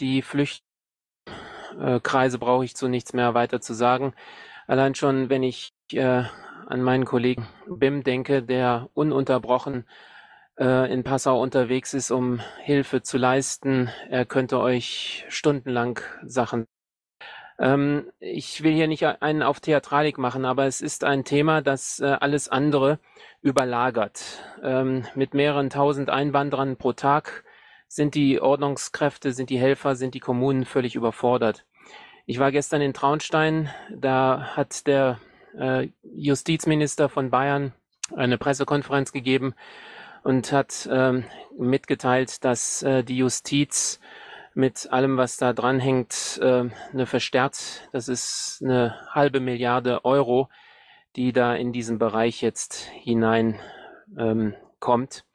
Die Flüchtlingskreise brauche ich zu nichts mehr weiter zu sagen. Allein schon, wenn ich an meinen Kollegen Bim denke, der ununterbrochen in Passau unterwegs ist, um Hilfe zu leisten. Er könnte euch stundenlang Sachen. Ich will hier nicht einen auf Theatralik machen, aber es ist ein Thema, das alles andere überlagert. Mit mehreren tausend Einwanderern pro Tag sind die Ordnungskräfte, sind die Helfer, sind die Kommunen völlig überfordert. Ich war gestern in Traunstein, da hat der Justizminister von Bayern eine Pressekonferenz gegeben und hat mitgeteilt, dass die Justiz mit allem, was da dranhängt, das ist 500 Millionen Euro, die da in diesen Bereich jetzt hinein kommt.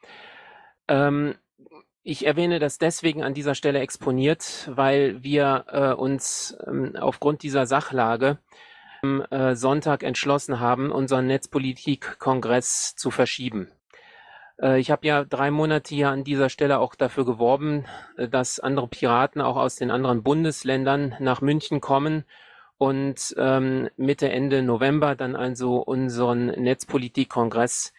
Ich erwähne das deswegen an dieser Stelle exponiert, weil wir uns aufgrund dieser Sachlage am Sonntag entschlossen haben, unseren Netzpolitik-Kongress zu verschieben. Ich habe ja 3 Monate hier an dieser Stelle auch dafür geworben, dass andere Piraten auch aus den anderen Bundesländern nach München kommen und Mitte, Ende November dann also unseren Netzpolitikkongress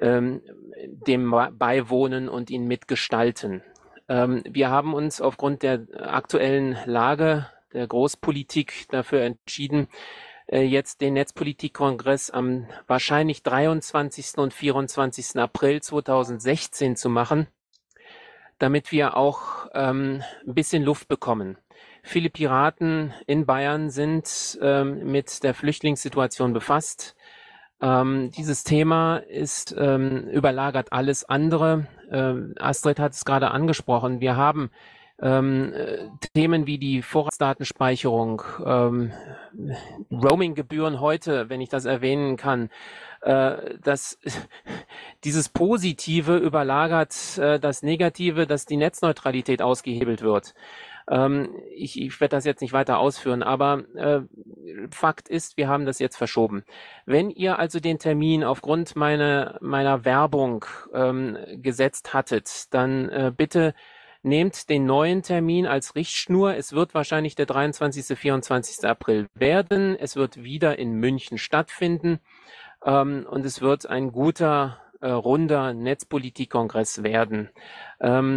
dem beiwohnen und ihn mitgestalten. Wir haben uns aufgrund der aktuellen Lage der Großpolitik dafür entschieden, jetzt den Netzpolitikkongress am wahrscheinlich 23. und 24. April 2016 zu machen, damit wir auch ein bisschen Luft bekommen. Viele Piraten in Bayern sind mit der Flüchtlingssituation befasst. Dieses Thema ist überlagert alles andere. Astrid hat es gerade angesprochen. Wir haben Themen wie die Vorratsdatenspeicherung, Roaming-Gebühren heute, wenn ich das erwähnen kann, dass dieses Positive überlagert das Negative, dass die Netzneutralität ausgehebelt wird. Ich werde das jetzt nicht weiter ausführen, aber Fakt ist, wir haben das jetzt verschoben. Wenn ihr also den Termin aufgrund meiner Werbung gesetzt hattet, dann bitte nehmt den neuen Termin als Richtschnur. Es wird wahrscheinlich der 23. 24. April werden. Es wird wieder in München stattfinden. Und es wird ein guter, runder Netzpolitikkongress werden.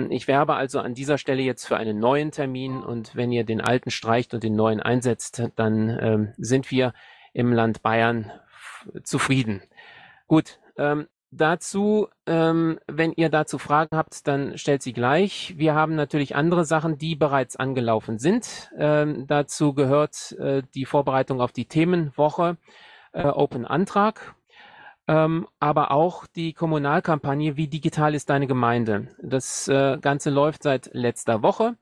Ich werbe also an dieser Stelle jetzt für einen neuen Termin. Und wenn ihr den alten streicht und den neuen einsetzt, dann sind wir im Land Bayern zufrieden. Gut. Dazu, wenn ihr dazu Fragen habt, dann stellt sie gleich. Wir haben natürlich andere Sachen, die bereits angelaufen sind. Dazu gehört die Vorbereitung auf die Themenwoche, Open Antrag, aber auch die Kommunalkampagne, wie digital ist deine Gemeinde? Das Ganze läuft seit letzter Woche.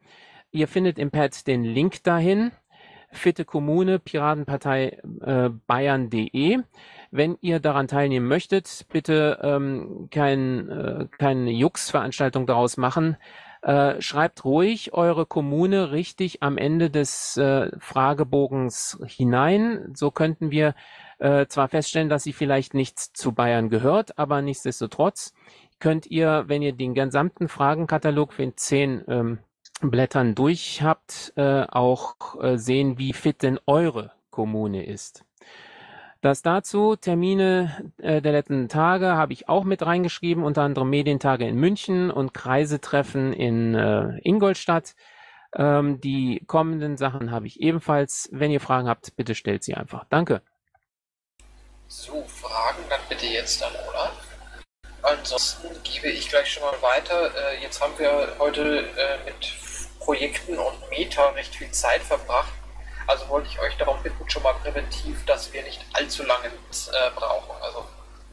Ihr findet im Pad den Link dahin. Fitte Kommune, Piratenpartei Bayern.de. Wenn ihr daran teilnehmen möchtet, bitte keine Jux-Veranstaltung daraus machen. Schreibt ruhig eure Kommune richtig am Ende des Fragebogens hinein. So könnten wir zwar feststellen, dass sie vielleicht nicht zu Bayern gehört, aber nichtsdestotrotz könnt ihr, wenn ihr den gesamten Fragenkatalog in 10 Blättern durch habt, auch sehen, wie fit denn eure Kommune ist. Das dazu, Termine der letzten Tage habe ich auch mit reingeschrieben, unter anderem Medientage in München und Kreisetreffen in Ingolstadt. Die kommenden Sachen habe ich ebenfalls. Wenn ihr Fragen habt, bitte stellt sie einfach. Danke. So, Fragen dann bitte jetzt an Olaf. Ansonsten gebe ich gleich schon mal weiter. Jetzt haben wir heute mit Projekten und Meta recht viel Zeit verbracht. Also wollte ich euch darum bitten, schon mal präventiv, dass wir nicht allzu lange brauchen. Also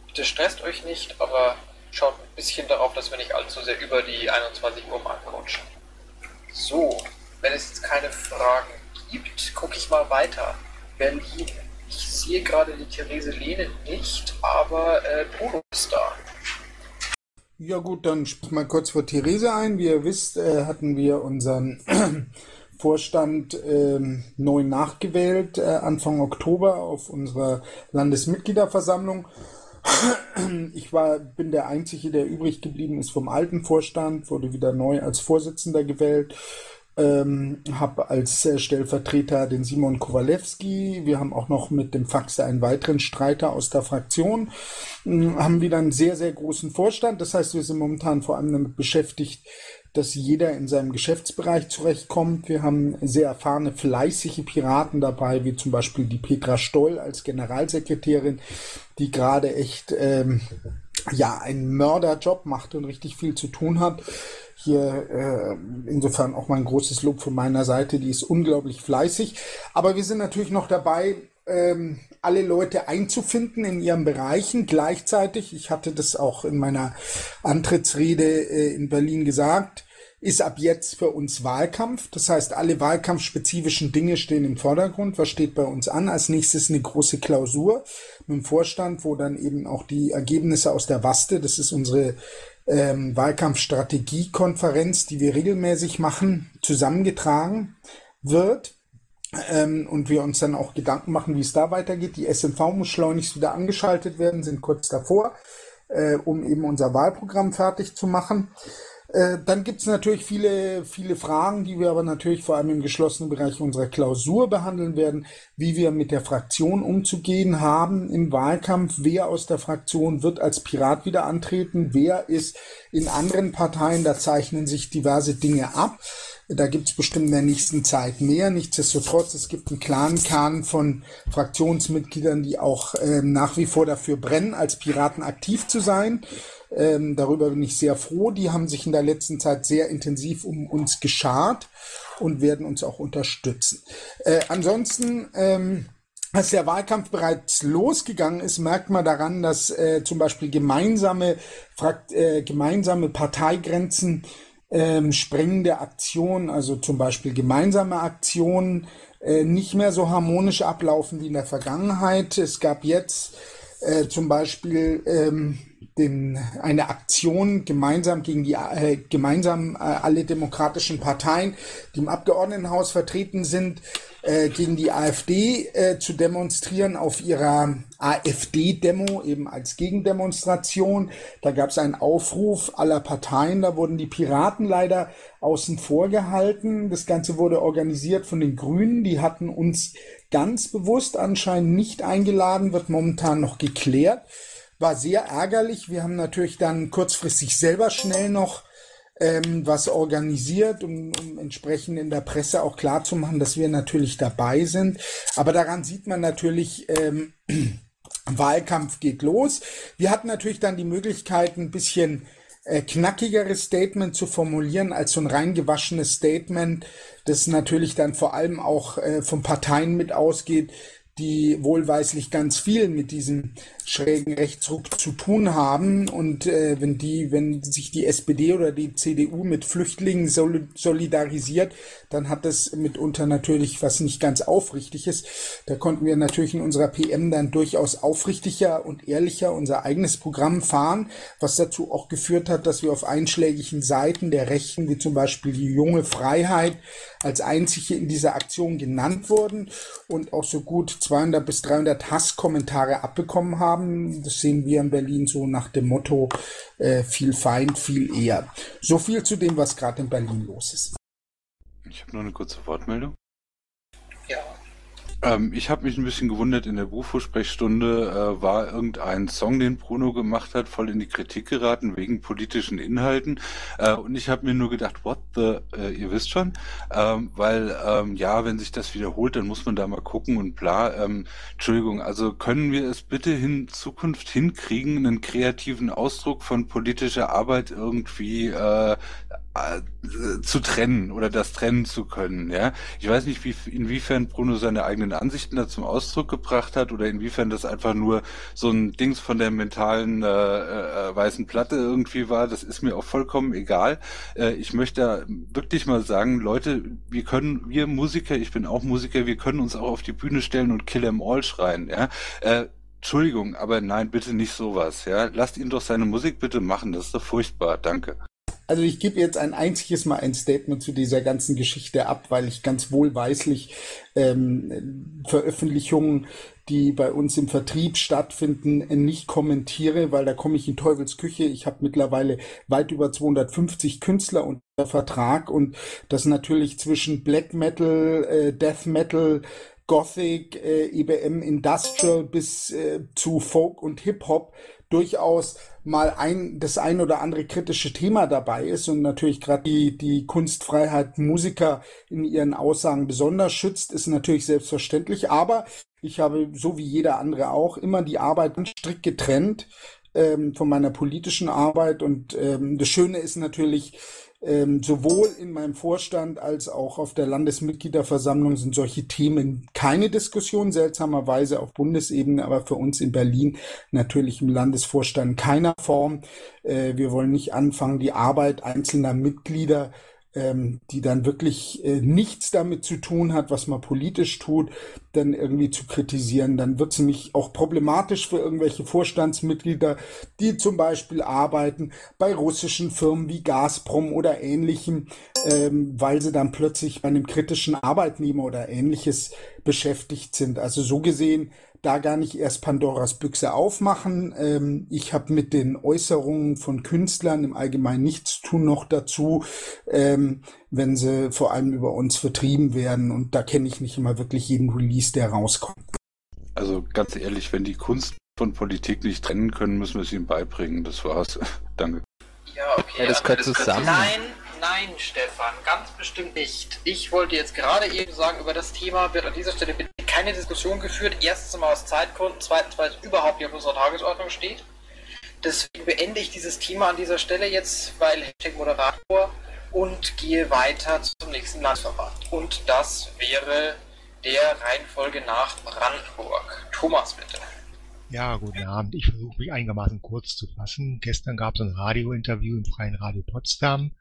bitte stresst euch nicht, aber schaut ein bisschen darauf, dass wir nicht allzu sehr über die 21 Uhr anrutschen. So, wenn es jetzt keine Fragen gibt, gucke ich mal weiter. Berlin. Ich sehe gerade die Therese Lehne nicht, aber Bruno ist da. Ja gut, dann sprich mal kurz vor Therese ein. Wie ihr wisst, hatten wir unseren Vorstand neu nachgewählt, Anfang Oktober auf unserer Landesmitgliederversammlung. Ich bin der Einzige, der übrig geblieben ist vom alten Vorstand, wurde wieder neu als Vorsitzender gewählt. Habe als Stellvertreter den Simon Kowalewski. Wir haben auch noch mit dem Faxe einen weiteren Streiter aus der Fraktion. Haben wieder einen sehr, sehr großen Vorstand. Das heißt, wir sind momentan vor allem damit beschäftigt, dass jeder in seinem Geschäftsbereich zurechtkommt. Wir haben sehr erfahrene, fleißige Piraten dabei, wie zum Beispiel die Petra Stoll als Generalsekretärin, die gerade echt einen Mörderjob macht und richtig viel zu tun hat. Hier insofern auch mal ein großes Lob von meiner Seite, die ist unglaublich fleißig. Aber wir sind natürlich noch dabei, alle Leute einzufinden in ihren Bereichen gleichzeitig. Ich hatte das auch in meiner Antrittsrede in Berlin gesagt, ist ab jetzt für uns Wahlkampf. Das heißt, alle wahlkampfspezifischen Dinge stehen im Vordergrund. Was steht bei uns an? Als nächstes eine große Klausur mit dem Vorstand, wo dann eben auch die Ergebnisse aus der WASTE, das ist unsere Wahlkampfstrategiekonferenz, die wir regelmäßig machen, zusammengetragen wird und wir uns dann auch Gedanken machen, wie es da weitergeht. Die SMV muss schleunigst wieder angeschaltet werden, sind kurz davor, um eben unser Wahlprogramm fertig zu machen. Dann gibt es natürlich viele, viele Fragen, die wir aber natürlich vor allem im geschlossenen Bereich unserer Klausur behandeln werden, wie wir mit der Fraktion umzugehen haben im Wahlkampf, wer aus der Fraktion wird als Pirat wieder antreten, wer ist in anderen Parteien, da zeichnen sich diverse Dinge ab. Da gibt es bestimmt in der nächsten Zeit mehr. Nichtsdestotrotz, es gibt einen klaren Kern von Fraktionsmitgliedern, die auch nach wie vor dafür brennen, als Piraten aktiv zu sein. Darüber bin ich sehr froh. Die haben sich in der letzten Zeit sehr intensiv um uns geschart und werden uns auch unterstützen. Ansonsten Als der Wahlkampf bereits losgegangen ist, merkt man daran, dass zum Beispiel gemeinsame Parteigrenzen sprengende Aktionen, also zum Beispiel gemeinsame Aktionen, nicht mehr so harmonisch ablaufen wie in der Vergangenheit. Es gab jetzt zum Beispiel eine Aktion gemeinsam gegen die alle demokratischen Parteien, die im Abgeordnetenhaus vertreten sind, gegen die AfD zu demonstrieren auf ihrer AfD-Demo, eben als Gegendemonstration. Da gab es einen Aufruf aller Parteien, da wurden die Piraten leider außen vor gehalten. Das Ganze wurde organisiert von den Grünen, die hatten uns ganz bewusst anscheinend nicht eingeladen, wird momentan noch geklärt. War sehr ärgerlich. Wir haben natürlich dann kurzfristig selber schnell noch was organisiert, um entsprechend in der Presse auch klarzumachen, dass wir natürlich dabei sind. Aber daran sieht man natürlich, Wahlkampf geht los. Wir hatten natürlich dann die Möglichkeit, ein bisschen knackigeres Statement zu formulieren als so ein reingewaschenes Statement, das natürlich dann vor allem auch von Parteien mit ausgeht, die wohlweislich ganz viel mit diesem schrägen Rechtsruck zu tun haben. Und wenn sich die SPD oder die CDU mit Flüchtlingen solidarisiert, dann hat das mitunter natürlich was nicht ganz Aufrichtiges. Da konnten wir natürlich in unserer PM dann durchaus aufrichtiger und ehrlicher unser eigenes Programm fahren, was dazu auch geführt hat, dass wir auf einschlägigen Seiten der Rechten, wie zum Beispiel die Junge Freiheit, als einzige in dieser Aktion genannt wurden und auch so gut 200 bis 300 Hasskommentare abbekommen haben. Das sehen wir in Berlin so nach dem Motto, viel Feind, viel eher. So viel zu dem, was gerade in Berlin los ist. Ich habe nur eine kurze Wortmeldung. Ja. Ich habe mich ein bisschen gewundert, in der Bufo-Sprechstunde war irgendein Song, den Bruno gemacht hat, voll in die Kritik geraten wegen politischen Inhalten. Und ich habe mir nur gedacht, what the, ihr wisst schon, weil ja, wenn sich das wiederholt, dann muss man da mal gucken und bla. Entschuldigung, also können wir es bitte in Zukunft hinkriegen, einen kreativen Ausdruck von politischer Arbeit irgendwie zu trennen oder das trennen zu können, ja. Ich weiß nicht, inwiefern Bruno seine eigenen Ansichten da zum Ausdruck gebracht hat oder inwiefern das einfach nur so ein Dings von der mentalen weißen Platte irgendwie war. Das ist mir auch vollkommen egal. Ich möchte wirklich mal sagen, Leute, wir Musiker, ich bin auch Musiker, wir können uns auch auf die Bühne stellen und Kill 'em All schreien, ja. Entschuldigung, aber nein, bitte nicht sowas, ja. Lasst ihn doch seine Musik bitte machen, das ist doch furchtbar, danke. Also ich gebe jetzt ein einziges Mal ein Statement zu dieser ganzen Geschichte ab, weil ich ganz wohlweislich Veröffentlichungen, die bei uns im Vertrieb stattfinden, nicht kommentiere, weil da komme ich in Teufels Küche. Ich habe mittlerweile weit über 250 Künstler unter Vertrag und das natürlich zwischen Black Metal, Death Metal, Gothic, EBM, Industrial bis zu Folk und Hip-Hop durchaus mal das ein oder andere kritische Thema dabei ist und natürlich gerade die Kunstfreiheit Musiker in ihren Aussagen besonders schützt, ist natürlich selbstverständlich. Aber ich habe, so wie jeder andere auch, immer die Arbeit strikt getrennt von meiner politischen Arbeit. Und das Schöne ist natürlich, sowohl in meinem Vorstand als auch auf der Landesmitgliederversammlung sind solche Themen keine Diskussion, seltsamerweise auf Bundesebene, aber für uns in Berlin natürlich im Landesvorstand keiner Form. Wir wollen nicht anfangen, die Arbeit einzelner Mitglieder, die dann wirklich nichts damit zu tun hat, was man politisch tut, dann irgendwie zu kritisieren. Dann wird es nämlich auch problematisch für irgendwelche Vorstandsmitglieder, die zum Beispiel arbeiten bei russischen Firmen wie Gazprom oder ähnlichem, weil sie dann plötzlich bei einem kritischen Arbeitnehmer oder ähnliches beschäftigt sind. Also so gesehen, da gar nicht erst Pandoras Büchse aufmachen. Ich habe mit den Äußerungen von Künstlern im Allgemeinen nichts zu tun, noch dazu, wenn sie vor allem über uns vertrieben werden. Und da kenne ich nicht immer wirklich jeden Release, der rauskommt. Also ganz ehrlich, wenn die Kunst von Politik nicht trennen können, müssen wir es ihnen beibringen. Das war's. Danke. Ja, okay. Ja, das gehört zusammen. Nein, Stefan, ganz bestimmt nicht. Ich wollte jetzt gerade eben sagen, über das Thema wird an dieser Stelle bitte keine Diskussion geführt. Erstens mal aus Zeitgründen, zweitens, weil es überhaupt nicht auf unserer Tagesordnung steht. Deswegen beende ich dieses Thema an dieser Stelle jetzt, weil #Moderator und gehe weiter zum nächsten Landesverband. Und das wäre der Reihenfolge nach Brandenburg. Thomas, bitte. Ja, guten Abend. Ich versuche mich einigermaßen kurz zu fassen. Gestern gab es ein Radiointerview im Freien Radio Potsdam,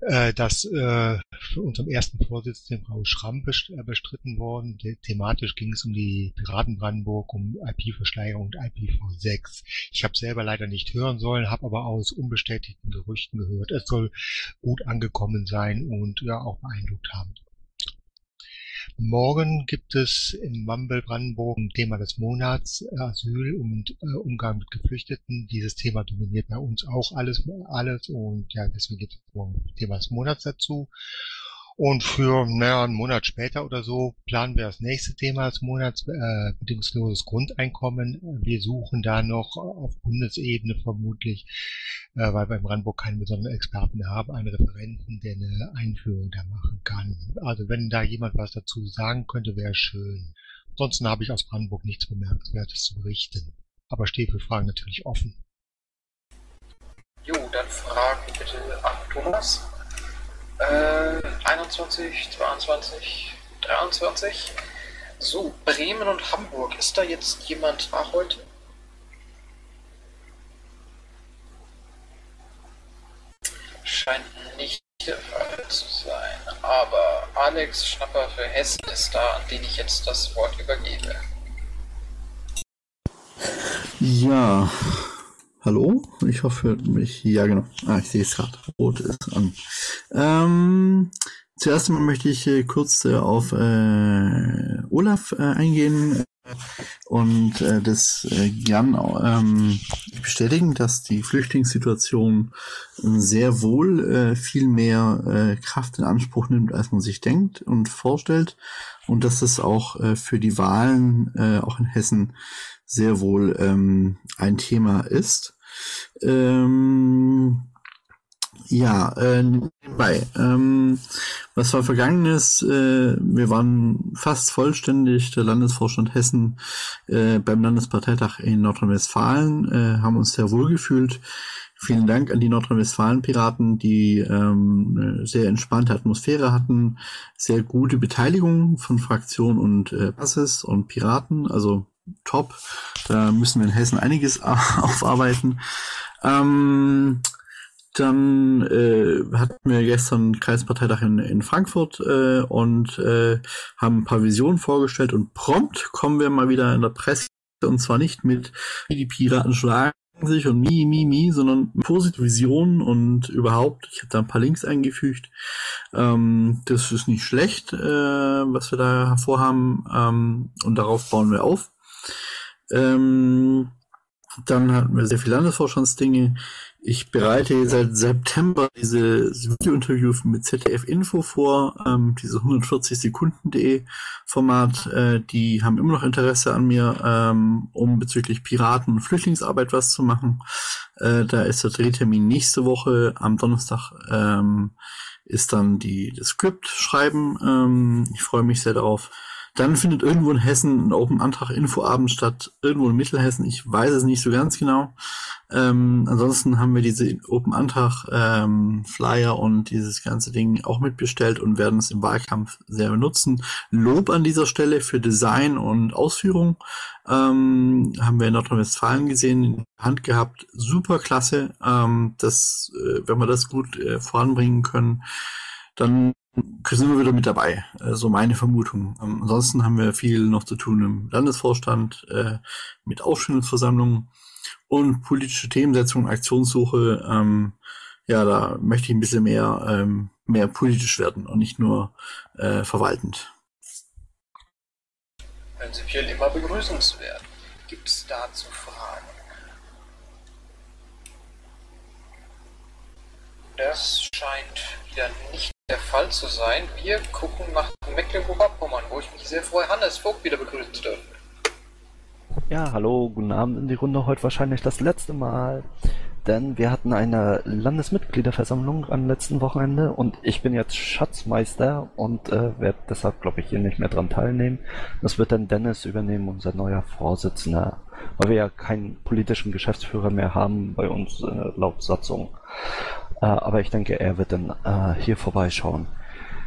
das von unserem ersten Vorsitzenden, Frau Schramm, bestritten worden. Thematisch ging es um die Piraten Brandenburg, um IP-Verschleierung und IPv6. Ich habe selber leider nicht hören sollen, habe aber aus unbestätigten Gerüchten gehört. Es soll gut angekommen sein und ja auch beeindruckt haben. Morgen gibt es in Mumble Brandenburg ein Thema des Monats, Asyl und Umgang mit Geflüchteten. Dieses Thema dominiert bei uns auch alles und ja, deswegen gibt es morgen ein Thema des Monats dazu. Und für einen Monat später oder so planen wir das nächste Thema des Monats, bedingungsloses Grundeinkommen. Wir suchen da noch auf Bundesebene vermutlich, weil wir in Brandenburg keinen besonderen Experten haben, einen Referenten, der eine Einführung da machen kann. Also wenn da jemand was dazu sagen könnte, wäre schön. Ansonsten habe ich aus Brandenburg nichts Bemerkenswertes zu berichten. Aber stehe für Fragen natürlich offen. Jo, dann Fragen bitte an Thomas. 21, 22, 23. So, Bremen und Hamburg. Ist da jetzt jemand nach heute? Scheint nicht der Fall zu sein. Aber Alex Schnapper für Hessen ist da, an den ich jetzt das Wort übergebe. Ja. Hallo? Ich hoffe, hört mich. Ja, genau. Ich sehe es gerade. Rot ist an. Zuerst einmal möchte ich kurz auf Olaf eingehen und das gern bestätigen, dass die Flüchtlingssituation sehr wohl viel mehr Kraft in Anspruch nimmt, als man sich denkt und vorstellt. Und dass das auch für die Wahlen auch in Hessen sehr wohl ein Thema ist. Nebenbei. Was war vergangenes? Wir waren fast vollständig, der Landesvorstand Hessen, beim Landesparteitag in Nordrhein-Westfalen, haben uns sehr wohl gefühlt. Vielen Dank an die Nordrhein-Westfalen-Piraten, die sehr entspannte Atmosphäre hatten, sehr gute Beteiligung von Fraktionen und Basis und Piraten, also top. Da müssen wir in Hessen einiges aufarbeiten. Dann hatten wir gestern Kreisparteitag in Frankfurt und haben ein paar Visionen vorgestellt und prompt kommen wir mal wieder in der Presse und zwar nicht mit wie die Piraten schlagen sich und sondern positive Visionen und überhaupt, ich habe da ein paar Links eingefügt. Das ist nicht schlecht, was wir da vorhaben und darauf bauen wir auf. Dann hatten wir sehr viele Landesvorstandsdinge. Ich bereite seit September dieses Video-Interview mit ZDF-Info vor, dieses 140-Sekunden.de-Format. Die haben immer noch Interesse an mir, um bezüglich Piraten- und Flüchtlingsarbeit was zu machen. Da ist der Drehtermin nächste Woche. Am Donnerstag ist dann das Skript schreiben. Ich freue mich sehr darauf. Dann findet irgendwo in Hessen ein Open-Antrag-Infoabend statt, irgendwo in Mittelhessen, ich weiß es nicht so ganz genau. Ansonsten haben wir diese Open-Antrag-Flyer und dieses ganze Ding auch mitbestellt und werden es im Wahlkampf sehr benutzen. Lob an dieser Stelle für Design und Ausführung. Haben wir in Nordrhein-Westfalen gesehen, in der Hand gehabt. Super klasse, wenn wir das gut voranbringen können, dann sind wir wieder mit dabei, so meine Vermutung. Ansonsten haben wir viel noch zu tun im Landesvorstand, mit Aufstellungsversammlungen und politische Themensetzung, Aktionssuche. Da möchte ich ein bisschen mehr politisch werden und nicht nur verwaltend. Prinzipiell immer begrüßenswert. Gibt es dazu Fragen? Das scheint wieder nicht der Fall zu sein. Wir gucken nach Mecklenburg-Vorpommern, wo ich mich sehr freue, Hannes Vogt wieder begrüßen zu dürfen. Ja, hallo, guten Abend in die Runde. Heute wahrscheinlich das letzte Mal, denn wir hatten eine Landesmitgliederversammlung am letzten Wochenende und ich bin jetzt Schatzmeister und werde deshalb, glaube ich, hier nicht mehr dran teilnehmen. Das wird dann Dennis übernehmen, unser neuer Vorsitzender, weil wir ja keinen politischen Geschäftsführer mehr haben bei uns laut Satzung. Aber ich denke, er wird dann hier vorbeischauen.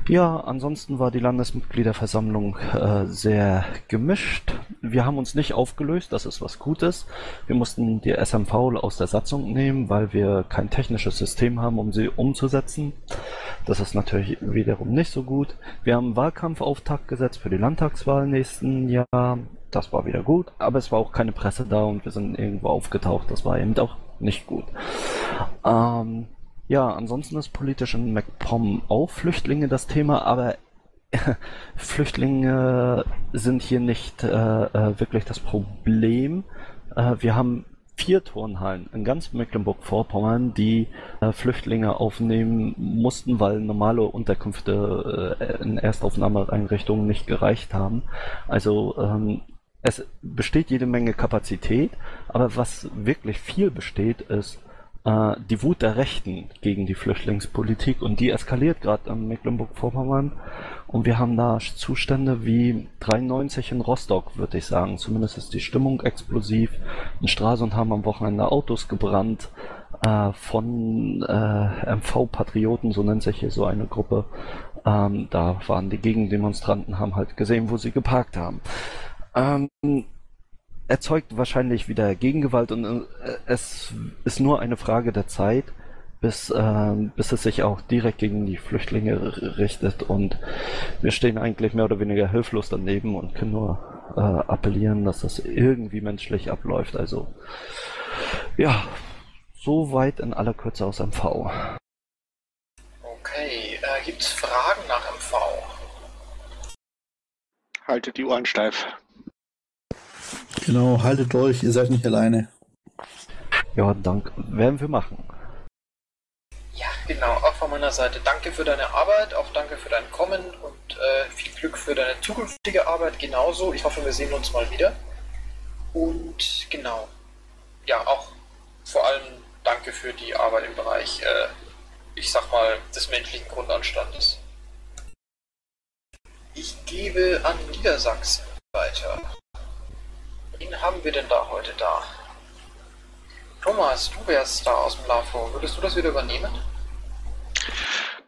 Ja, ansonsten war die Landesmitgliederversammlung sehr gemischt. Wir haben uns nicht aufgelöst, das ist was Gutes. Wir mussten die SMV aus der Satzung nehmen, weil wir kein technisches System haben, um sie umzusetzen. Das ist natürlich wiederum nicht so gut. Wir haben einen Wahlkampfauftakt gesetzt für die Landtagswahl nächsten Jahr. Das war wieder gut, aber es war auch keine Presse da und wir sind irgendwo aufgetaucht. Das war eben auch nicht gut. Ja, ansonsten ist politisch in MacPom auch Flüchtlinge das Thema, aber Flüchtlinge sind hier nicht wirklich das Problem. Wir haben 4 Turnhallen in ganz Mecklenburg-Vorpommern, die Flüchtlinge aufnehmen mussten, weil normale Unterkünfte in Erstaufnahmeeinrichtungen nicht gereicht haben. Also es besteht jede Menge Kapazität, aber was wirklich viel besteht, ist die Wut der Rechten gegen die Flüchtlingspolitik, und die eskaliert gerade in Mecklenburg-Vorpommern, und wir haben da Zustände wie 93 in Rostock, würde ich sagen. Zumindest ist die Stimmung explosiv. In Stralsund haben am Wochenende Autos gebrannt von MV-Patrioten, so nennt sich hier so eine Gruppe. Da waren die Gegendemonstranten, haben halt gesehen, wo sie geparkt haben. Erzeugt wahrscheinlich wieder Gegengewalt, und es ist nur eine Frage der Zeit, bis es sich auch direkt gegen die Flüchtlinge richtet, und wir stehen eigentlich mehr oder weniger hilflos daneben und können nur appellieren, dass das irgendwie menschlich abläuft. Also ja, soweit in aller Kürze aus MV. Okay, gibt es Fragen nach MV? Haltet die Ohren steif. Genau, haltet durch, ihr seid nicht alleine. Ja, danke. Werden wir machen. Ja, genau, auch von meiner Seite. Danke für deine Arbeit, auch danke für dein Kommen und viel Glück für deine zukünftige Arbeit genauso. Ich hoffe, wir sehen uns mal wieder. Und genau, ja, auch vor allem danke für die Arbeit im Bereich, ich sag mal, des menschlichen Grundanstandes. Ich gebe an Niedersachsen weiter. Wen haben wir denn da heute da? Thomas, du wärst da aus dem LAFO. Würdest du das wieder übernehmen?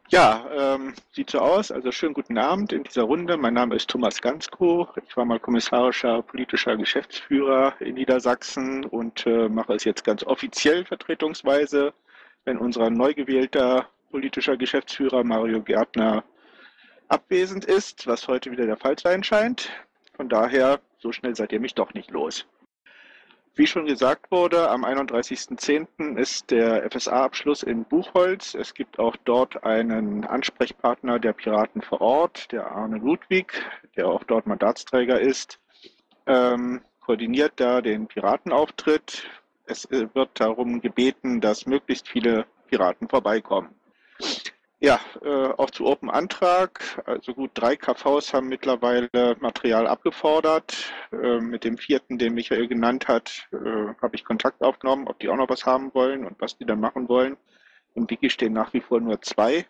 Ja, sieht so aus. Also schönen guten Abend in dieser Runde. Mein Name ist Thomas Gansko. Ich war mal kommissarischer politischer Geschäftsführer in Niedersachsen und mache es jetzt ganz offiziell vertretungsweise, wenn unser neu gewählter politischer Geschäftsführer Mario Gärtner abwesend ist, was heute wieder der Fall sein scheint. Von daher, so schnell seid ihr mich doch nicht los. Wie schon gesagt wurde, am 31.10. ist der FSA-Abschluss in Buchholz. Es gibt auch dort einen Ansprechpartner der Piraten vor Ort, der Arne Ludwig, der auch dort Mandatsträger ist, koordiniert da den Piratenauftritt. Es wird darum gebeten, dass möglichst viele Piraten vorbeikommen. Ja, auch zu Open Antrag. Also gut, 3 KVs haben mittlerweile Material abgefordert. Mit dem 4., den Michael genannt hat, habe ich Kontakt aufgenommen, ob die auch noch was haben wollen und was die dann machen wollen. Im Wiki stehen nach wie vor nur 2.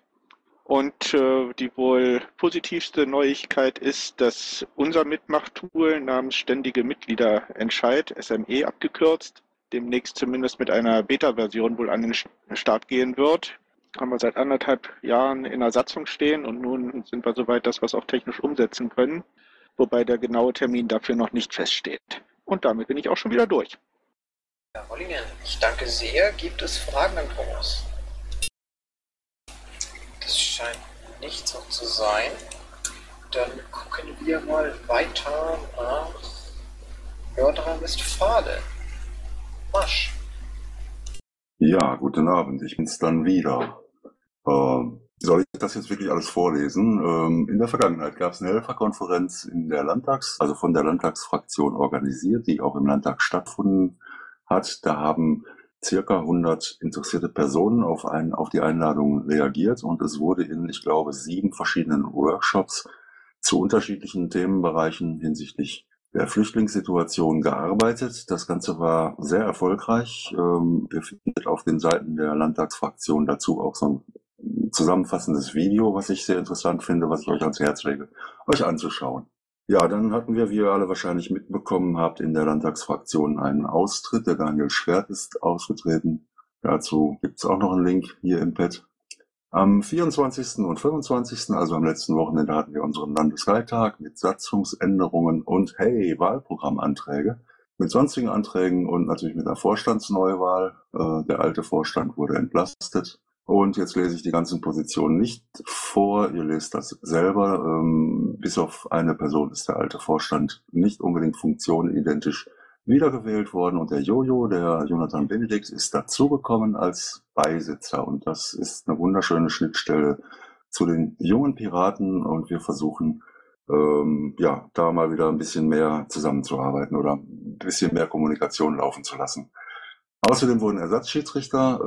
Und die wohl positivste Neuigkeit ist, dass unser Mitmachtool namens Ständige Mitgliederentscheid, SME abgekürzt, demnächst zumindest mit einer Beta-Version wohl an den Start gehen wird. Haben wir seit anderthalb Jahren in der Satzung stehen, und nun sind wir soweit, dass wir es auch technisch umsetzen können, wobei der genaue Termin dafür noch nicht feststeht. Und damit bin ich auch schon wieder durch. Herr Hollingen, ich danke sehr. Gibt es Fragen an Thomas? Das scheint nicht so zu sein. Dann gucken wir mal weiter nach Nordrhein-Westfalen. Marsch! Ja, guten Abend, ich bin's dann wieder. Soll ich das jetzt wirklich alles vorlesen? In der Vergangenheit gab es eine Helferkonferenz in der also von der Landtagsfraktion organisiert, die auch im Landtag stattgefunden hat. Da haben circa 100 interessierte Personen auf die Einladung reagiert, und es wurde in, ich glaube, 7 verschiedenen Workshops zu unterschiedlichen Themenbereichen hinsichtlich der Flüchtlingssituation gearbeitet. Das Ganze war sehr erfolgreich. Ihr findet auf den Seiten der Landtagsfraktion dazu auch so ein zusammenfassendes Video, was ich sehr interessant finde, was ich euch ans Herz lege, euch anzuschauen. Ja, dann hatten wir, wie ihr alle wahrscheinlich mitbekommen habt, in der Landtagsfraktion einen Austritt. Der Daniel Schwert ist ausgetreten. Dazu gibt's auch noch einen Link hier im Pad. Am 24. und 25., also am letzten Wochenende, hatten wir unseren Landeswahltag mit Satzungsänderungen und, hey, Wahlprogrammanträge, mit sonstigen Anträgen und natürlich mit einer Vorstandsneuwahl. Der alte Vorstand wurde entlastet. Und jetzt lese ich die ganzen Positionen nicht vor, ihr lest das selber. Bis auf eine Person ist der alte Vorstand nicht unbedingt funktionidentisch wiedergewählt worden. Und der Jojo, der Jonathan Benedikt, ist dazugekommen als Beisitzer. Und das ist eine wunderschöne Schnittstelle zu den jungen Piraten. Und wir versuchen, ja, da mal wieder ein bisschen mehr zusammenzuarbeiten oder ein bisschen mehr Kommunikation laufen zu lassen. Außerdem wurden Ersatzschiedsrichter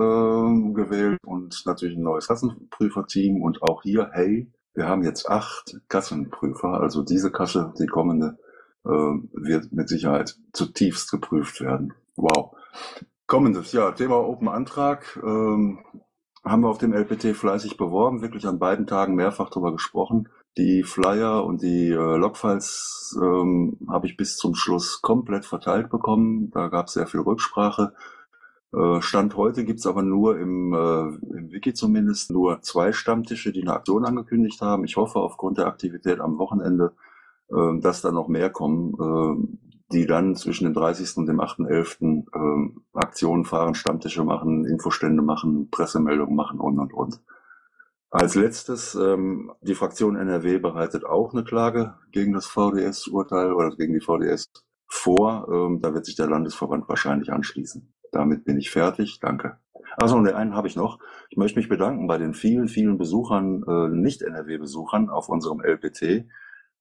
gewählt und natürlich ein neues Kassenprüferteam. Und auch hier, hey, wir haben jetzt 8 Kassenprüfer. Also diese Kasse, die kommende, wird mit Sicherheit zutiefst geprüft werden. Wow. Kommendes, ja, Thema Open Antrag. Haben wir auf dem LPT fleißig beworben, wirklich an beiden Tagen mehrfach drüber gesprochen. Die Flyer und die Logfiles habe ich bis zum Schluss komplett verteilt bekommen. Da gab es sehr viel Rücksprache. Stand heute gibt's aber nur im Wiki zumindest nur 2 Stammtische, die eine Aktion angekündigt haben. Ich hoffe aufgrund der Aktivität am Wochenende, dass da noch mehr kommen, die dann zwischen dem 30. und dem 8.11. Aktionen fahren, Stammtische machen, Infostände machen, Pressemeldungen machen und, und. Als letztes, die Fraktion NRW bereitet auch eine Klage gegen das VDS-Urteil oder gegen die VDS vor. Da wird sich der Landesverband wahrscheinlich anschließen. Damit bin ich fertig, danke. Achso, und den einen habe ich noch. Ich möchte mich bedanken bei den vielen, vielen Besuchern, Nicht-NRW-Besuchern auf unserem LPT.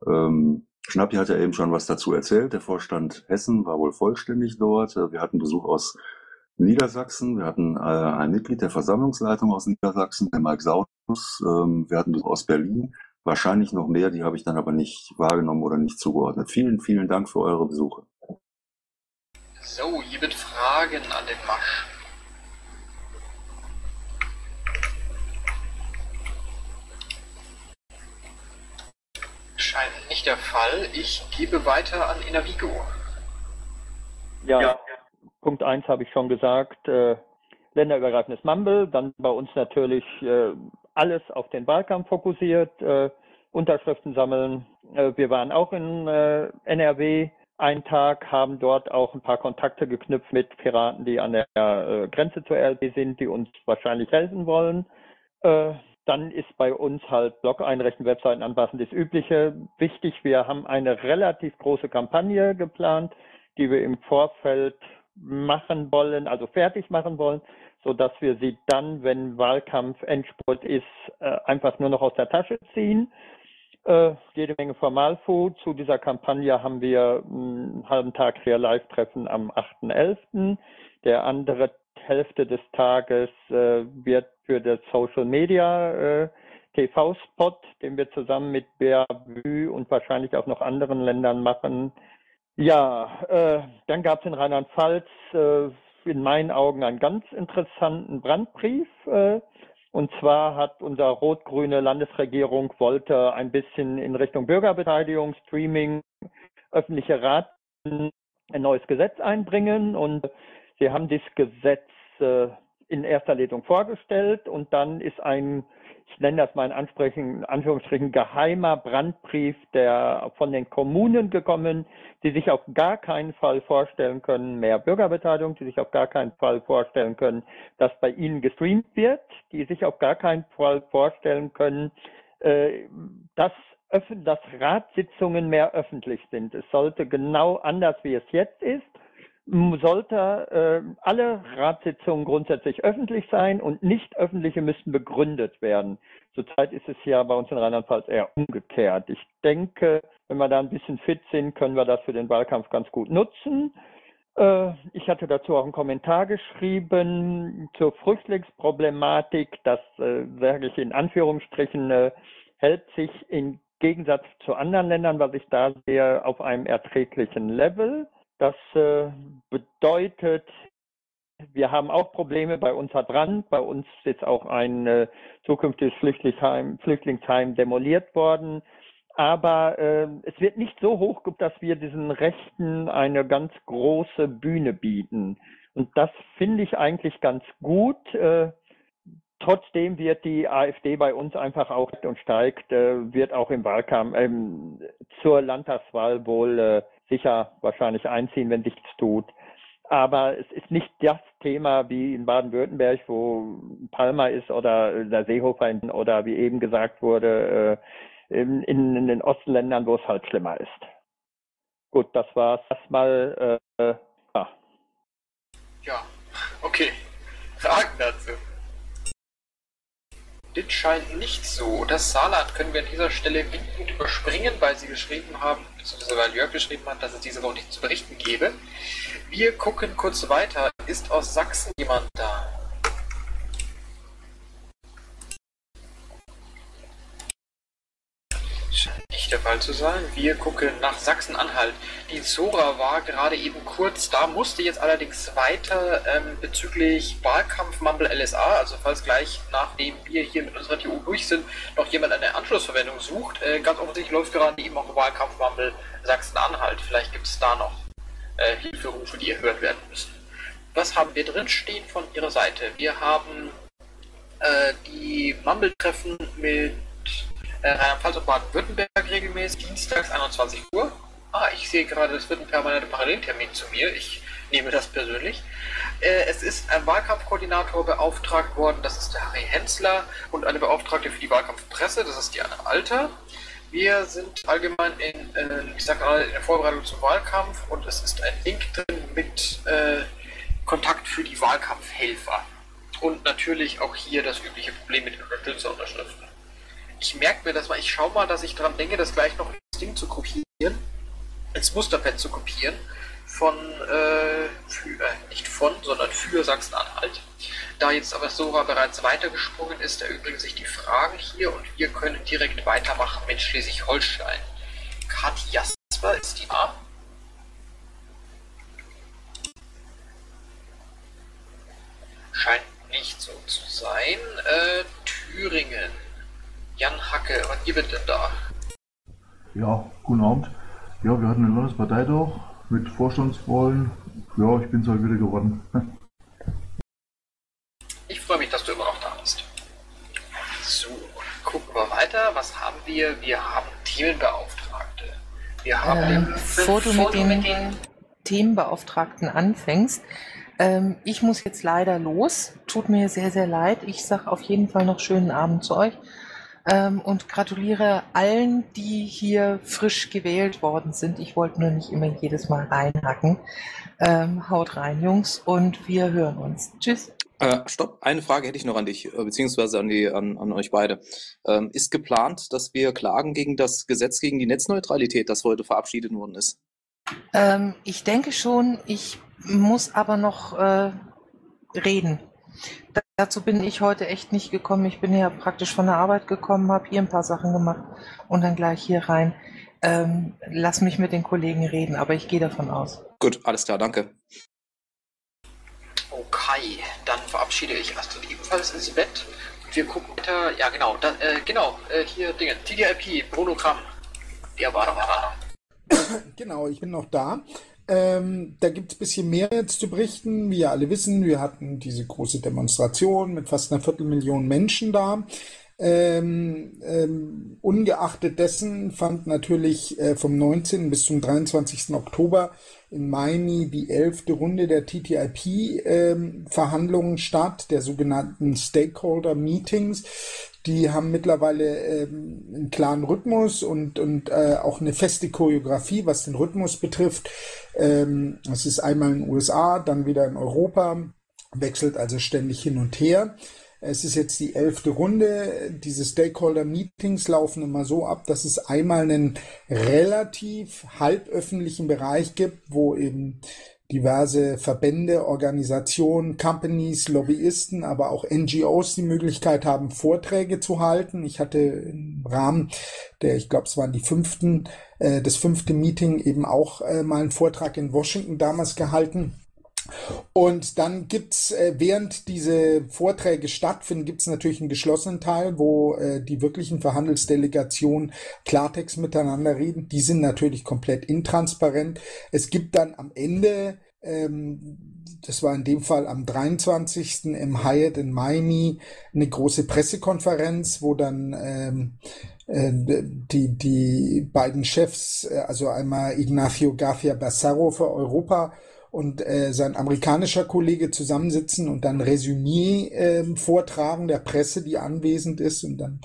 Schnappi hat ja eben schon was dazu erzählt. Der Vorstand Hessen war wohl vollständig dort. Wir hatten Besuch aus Niedersachsen. Wir hatten ein Mitglied der Versammlungsleitung aus Niedersachsen, der Mike Saunus. Wir hatten Besuch aus Berlin. Wahrscheinlich noch mehr, die habe ich dann aber nicht wahrgenommen oder nicht zugeordnet. Vielen, vielen Dank für eure Besuche. So, hier mit Fragen an den Masch. Scheint nicht der Fall. Ich gebe weiter an Inavigo. Ja. Punkt 1 habe ich schon gesagt, länderübergreifendes Mumble, dann bei uns natürlich alles auf den Wahlkampf fokussiert, Unterschriften sammeln. Wir waren auch in NRW einen Tag, haben dort auch ein paar Kontakte geknüpft mit Piraten, die an der Grenze zur RLP sind, die uns wahrscheinlich helfen wollen. Dann ist bei uns halt Blog einrichten, Webseiten anpassen, das Übliche. Wichtig, wir haben eine relativ große Kampagne geplant, die wir im Vorfeld machen wollen, also fertig machen wollen, sodass wir sie dann, wenn Wahlkampf Endspurt ist, einfach nur noch aus der Tasche ziehen. Jede Menge Formalfood. Zu dieser Kampagne haben wir einen halben Tag für Live-Treffen am 8.11. Der andere Hälfte des Tages wird für das Social Media TV-Spot, den wir zusammen mit BAVÜ und wahrscheinlich auch noch anderen Ländern machen. Ja, dann gab es in Rheinland-Pfalz in meinen Augen einen ganz interessanten Brandbrief. Und zwar hat unsere rot-grüne Landesregierung wollte ein bisschen in Richtung Bürgerbeteiligung, Streaming, öffentliche Rat ein neues Gesetz einbringen und sie haben dieses Gesetz in erster Lesung vorgestellt und dann ist ein, ich nenne das mal in Anführungsstrichen, geheimer Brandbrief, der von den Kommunen gekommen, die sich auf gar keinen Fall vorstellen können, mehr Bürgerbeteiligung, die sich auf gar keinen Fall vorstellen können, dass bei ihnen gestreamt wird, die sich auf gar keinen Fall vorstellen können, dass Ratssitzungen mehr öffentlich sind. Es sollte genau anders, wie es jetzt ist, sollte alle Ratssitzungen grundsätzlich öffentlich sein und nicht öffentliche müssten begründet werden. Zurzeit ist es ja bei uns in Rheinland-Pfalz eher umgekehrt. Ich denke, wenn wir da ein bisschen fit sind, können wir das für den Wahlkampf ganz gut nutzen. Ich hatte dazu auch einen Kommentar geschrieben zur Flüchtlingsproblematik. Das sage ich in Anführungsstrichen, hält sich im Gegensatz zu anderen Ländern, was ich da sehe, auf einem erträglichen Level. Das bedeutet, wir haben auch Probleme, bei uns hat Brand, bei uns ist auch ein zukünftiges Flüchtlingsheim demoliert worden. Aber es wird nicht so hochgehoben, dass wir diesen Rechten eine ganz große Bühne bieten. Und das finde ich eigentlich ganz gut. trotzdem wird die AfD bei uns einfach auch und steigt, wird auch im Wahlkampf zur Landtagswahl wohl sicher wahrscheinlich einziehen, wenn nichts tut. Aber es ist nicht das Thema wie in Baden-Württemberg, wo Palmer ist oder der Seehofer oder wie eben gesagt wurde, in den Ostländern, wo es halt schlimmer ist. Gut, das war's erstmal. Ja, okay. Fragen dazu? Das scheint nicht so. Das Saarland können wir an dieser Stelle gut überspringen, weil sie geschrieben haben, beziehungsweise weil Jörg geschrieben hat, dass es diese Woche nichts zu berichten gäbe. Wir gucken kurz weiter. Ist aus Sachsen jemand da? Scheint nicht der Fall zu sein. Wir gucken nach Sachsen-Anhalt. Die Sora war gerade eben kurz da, musste jetzt allerdings weiter bezüglich Wahlkampf Mumble LSA, also falls gleich, nachdem wir hier mit unserer TU durch sind, noch jemand eine Anschlussverwendung sucht. Ganz offensichtlich läuft gerade eben auch Wahlkampf Mumble Sachsen-Anhalt. Vielleicht gibt es da noch Hilferufe, die erhört werden müssen. Was haben wir drinstehen von Ihrer Seite? Wir haben die Mumble-Treffen mit Rheinland-Pfalz und Baden-Württemberg regelmäßig, dienstags 21 Uhr. Ich sehe gerade, es wird ein permanenter Paralleltermin zu mir. Ich nehme das persönlich. Es ist ein Wahlkampfkoordinator beauftragt worden, das ist der Harry Hensler, und eine Beauftragte für die Wahlkampfpresse, das ist die Anna Alter. Wir sind allgemein in der Vorbereitung zum Wahlkampf und es ist ein Link drin mit Kontakt für die Wahlkampfhelfer. Und natürlich auch hier das übliche Problem mit Unterstützerunterschriften. Ich merke mir das mal, ich schaue mal, dass ich daran denke, das gleich noch ins Ding zu kopieren, ins Musterpad zu kopieren, für Sachsen-Anhalt. Da jetzt aber Sora bereits weitergesprungen ist, erübrigen sich die Fragen hier und wir können direkt weitermachen mit Schleswig-Holstein. Kathi Jasper ist die A. Scheint nicht so zu sein. Thüringen. Jan Hacke, was gibt denn da? Ja, guten Abend. Ja, wir hatten einen Landesparteitag mit Vorstandswahlen. Ja, ich bin es halt wieder geworden. Ich freue mich, dass du immer noch da bist. So, gucken wir weiter. Was haben wir? Wir haben Themenbeauftragte. Wir haben bevor du mit den Themenbeauftragten anfängst, ich muss jetzt leider los. Tut mir sehr, sehr leid. Ich sage auf jeden Fall noch schönen Abend zu euch. Und gratuliere allen, die hier frisch gewählt worden sind. Ich wollte nur nicht immer jedes Mal reinhacken. Haut rein, Jungs, und wir hören uns. Tschüss. Stopp, eine Frage hätte ich noch an dich, beziehungsweise an euch beide. Ist geplant, dass wir klagen gegen das Gesetz gegen die Netzneutralität, das heute verabschiedet worden ist? Ich denke schon, ich muss aber noch reden. Dazu bin ich heute echt nicht gekommen. Ich bin ja praktisch von der Arbeit gekommen, habe hier ein paar Sachen gemacht und dann gleich hier rein. Lass mich mit den Kollegen reden, aber ich gehe davon aus. Gut, alles klar, danke. Okay, dann verabschiede ich Astrid ebenfalls ins Bett. Wir gucken weiter. Ja, genau, dann, hier Dinge. TDIP, Bruno Kramm. Der war noch da. Genau, ich bin noch da. Da gibt es ein bisschen mehr jetzt zu berichten. Wie ihr alle wissen, wir hatten diese große Demonstration mit fast 250.000 Menschen da. Ungeachtet dessen fand natürlich vom 19. bis zum 23. Oktober in Miami die 11. Runde der TTIP-Verhandlungen statt, der sogenannten Stakeholder-Meetings. Die haben mittlerweile einen klaren Rhythmus und auch eine feste Choreografie, was den Rhythmus betrifft. Es ist einmal in den USA, dann wieder in Europa, wechselt also ständig hin und her. Es ist jetzt die 11. Runde. Diese Stakeholder-Meetings laufen immer so ab, dass es einmal einen relativ halböffentlichen Bereich gibt, wo eben diverse Verbände, Organisationen, Companies, Lobbyisten, aber auch NGOs die Möglichkeit haben, Vorträge zu halten. Ich hatte im Rahmen der, ich glaube, es waren das fünfte Meeting eben auch mal einen Vortrag in Washington damals gehalten. Und dann gibt's, während diese Vorträge stattfinden, gibt's natürlich einen geschlossenen Teil, wo die wirklichen Verhandelsdelegationen Klartext miteinander reden. Die sind natürlich komplett intransparent. Es gibt dann am Ende das war in dem Fall am 23. im Hyatt in Miami, eine große Pressekonferenz, wo dann die beiden Chefs, also einmal Ignacio García Bassaro für Europa und sein amerikanischer Kollege zusammensitzen und dann Resümee vortragen der Presse, die anwesend ist, und dann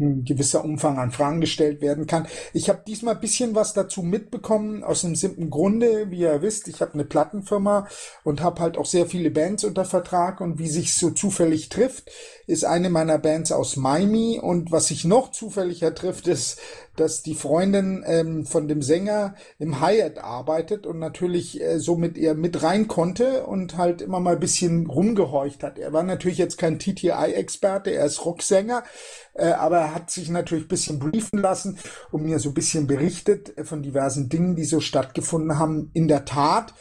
ein gewisser Umfang an Fragen gestellt werden kann. Ich habe diesmal ein bisschen was dazu mitbekommen, aus einem simplen Grunde, wie ihr wisst, ich habe eine Plattenfirma und habe halt auch sehr viele Bands unter Vertrag, und wie sich so zufällig trifft, ist eine meiner Bands aus Miami, und was sich noch zufälliger trifft, ist, dass die Freundin von dem Sänger im Hyatt arbeitet und natürlich somit er mit rein konnte und halt immer mal ein bisschen rumgehorcht hat. Er war natürlich jetzt kein TTI-Experte, er ist Rocksänger, aber er hat sich natürlich ein bisschen briefen lassen und mir so ein bisschen berichtet von diversen Dingen, die so stattgefunden haben. In der Tat